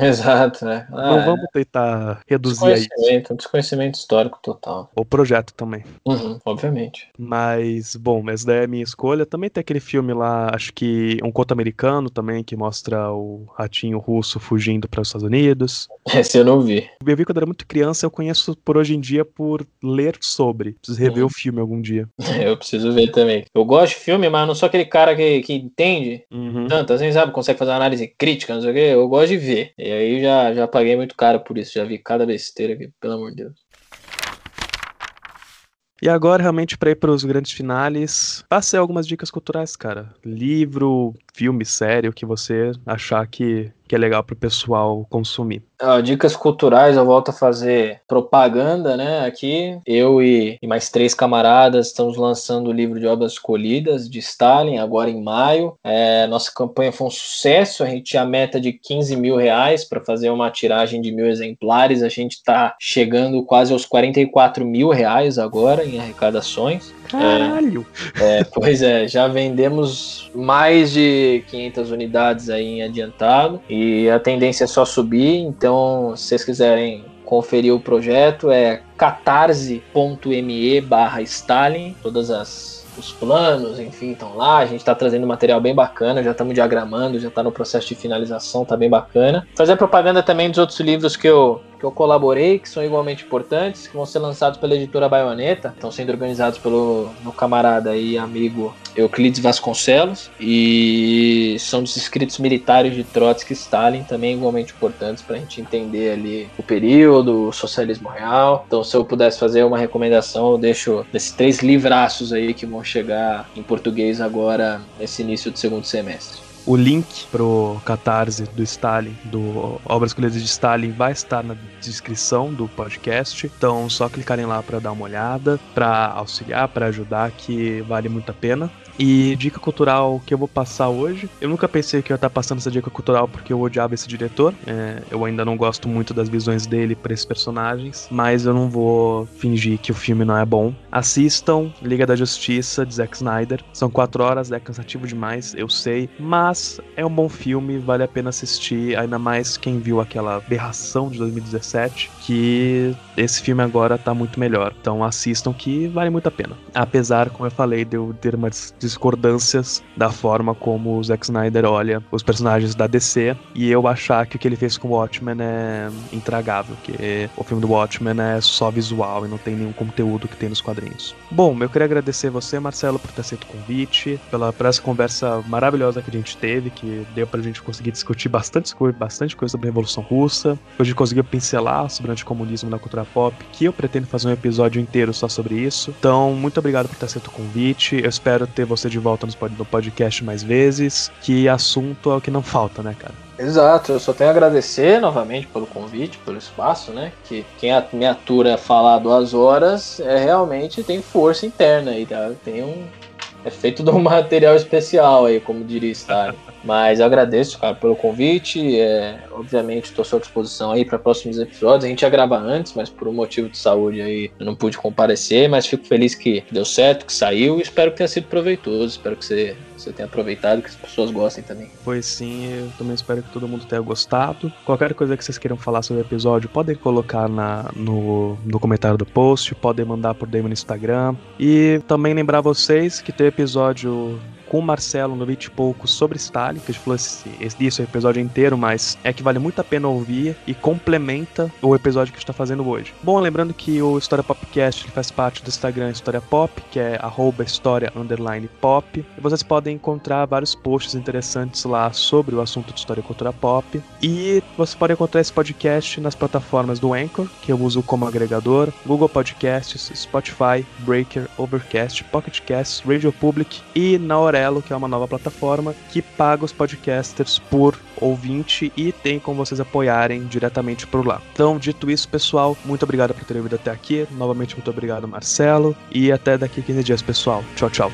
Exato, né? Não vamos tentar reduzir a isso. Desconhecimento histórico total. O projeto também. Uhum, obviamente. Mas, bom, essa daí é a minha escolha. Também tem aquele filme lá, acho que um conto americano também, que mostra o ratinho russo fugindo para os Estados Unidos. Esse eu não vi. Eu vi quando era muito criança, eu conheço por hoje em dia por ler sobre. Preciso rever o filme algum dia. Eu preciso ver também. Eu gosto de filme, mas não sou aquele cara que entende tanto, assim, sabe? Consegue fazer uma análise crítica, não sei o quê. Eu gosto de ver. E aí já paguei muito caro por isso, já vi cada besteira aqui, pelo amor de Deus. E agora, realmente, para ir para os grandes finales, passei algumas dicas culturais, cara. Livro, filme, série, o que você achar que é legal pro pessoal consumir. Dicas culturais, eu volto a fazer propaganda, né, aqui. Eu e mais 3 camaradas estamos lançando o livro de obras escolhidas de Stalin, agora em maio. Nossa campanha foi um sucesso, a gente tinha a meta de R$15.000 para fazer uma tiragem de 1.000 exemplares. A gente tá chegando quase aos R$44.000 agora em arrecadações. Caralho! Pois é, já vendemos mais de 500 unidades aí em adiantado e a tendência é só subir. Então, se vocês quiserem conferir o projeto, é catarse.me/Stalin. Todas os planos, enfim, estão lá. A gente está trazendo material bem bacana, já estamos diagramando, já está no processo de finalização, tá bem bacana. Fazer propaganda também dos outros livros que eu colaborei, que são igualmente importantes, que vão ser lançados pela editora Baioneta, estão sendo organizados pelo meu camarada e amigo Euclides Vasconcelos, e são dos escritos militares de Trotsky e Stalin, também igualmente importantes para a gente entender ali o período, o socialismo real. Então, se eu pudesse fazer uma recomendação, eu deixo desses 3 livraços aí que vão chegar em português agora nesse início do segundo semestre. O link pro Catarse do Stalin, do Obras Escolhidas de Stalin, vai estar na descrição do podcast. Então, só clicarem lá para dar uma olhada, para auxiliar, para ajudar, que vale muito a pena. E dica cultural que eu vou passar hoje, eu nunca pensei que eu ia estar passando essa dica cultural porque eu odiava esse diretor. Eu ainda não gosto muito das visões dele para esses personagens, mas eu não vou fingir que o filme não é bom. Assistam Liga da Justiça, de Zack Snyder. São 4 horas, é cansativo demais, eu sei, mas é um bom filme, vale a pena assistir, ainda mais quem viu aquela aberração de 2017, que esse filme agora tá muito melhor. Então assistam, que vale muito a pena, apesar, como eu falei, de eu ter uma discordâncias da forma como o Zack Snyder olha os personagens da DC, e eu achar que o que ele fez com o Watchmen é intragável, que o filme do Watchmen é só visual e não tem nenhum conteúdo que tem nos quadrinhos. Bom, eu queria agradecer você, Marcelo, por ter aceito o convite, por essa conversa maravilhosa que a gente teve, que deu pra gente conseguir discutir bastante coisa sobre a Revolução Russa. A gente conseguiu pincelar sobre o anticomunismo na cultura pop, que eu pretendo fazer um episódio inteiro só sobre isso. Então, muito obrigado por ter aceito o convite, eu espero ter você de volta no podcast mais vezes, que assunto é o que não falta, né, cara? Exato, eu só tenho a agradecer novamente pelo convite, pelo espaço, né, que quem me atura falar 2 horas realmente tem força interna aí, tá? É feito de um material especial aí, como diria Stalin. Mas eu agradeço, cara, pelo convite. Obviamente, estou à sua disposição aí para próximos episódios. A gente ia gravar antes, mas por um motivo de saúde aí eu não pude comparecer. Mas fico feliz que deu certo, que saiu, e espero que tenha sido proveitoso. Espero que você tenha aproveitado, que as pessoas gostem também. Pois sim, eu também espero que todo mundo tenha gostado. Qualquer coisa que vocês queiram falar sobre o episódio, podem colocar no comentário do post, podem mandar por DM no Instagram. E também lembrar vocês que teve episódio com o Marcelo no 20 e pouco sobre Stalin, que a gente falou disso o episódio inteiro, mas é que vale muito a pena ouvir e complementa o episódio que a gente tá fazendo hoje. Bom, lembrando que o História Popcast faz parte do Instagram História Pop, que é @história_pop, e vocês podem encontrar vários posts interessantes lá sobre o assunto de história e cultura pop, e você pode encontrar esse podcast nas plataformas do Anchor, que eu uso como agregador, Google Podcasts, Spotify, Breaker, Overcast, Pocket Casts, Radio Public e na Orelha, que é uma nova plataforma que paga os podcasters por ouvinte e tem como vocês apoiarem diretamente por lá. Então, dito isso, pessoal, muito obrigado por terem vindo até aqui. Novamente, muito obrigado, Marcelo. E até daqui 15 dias, pessoal. Tchau, tchau.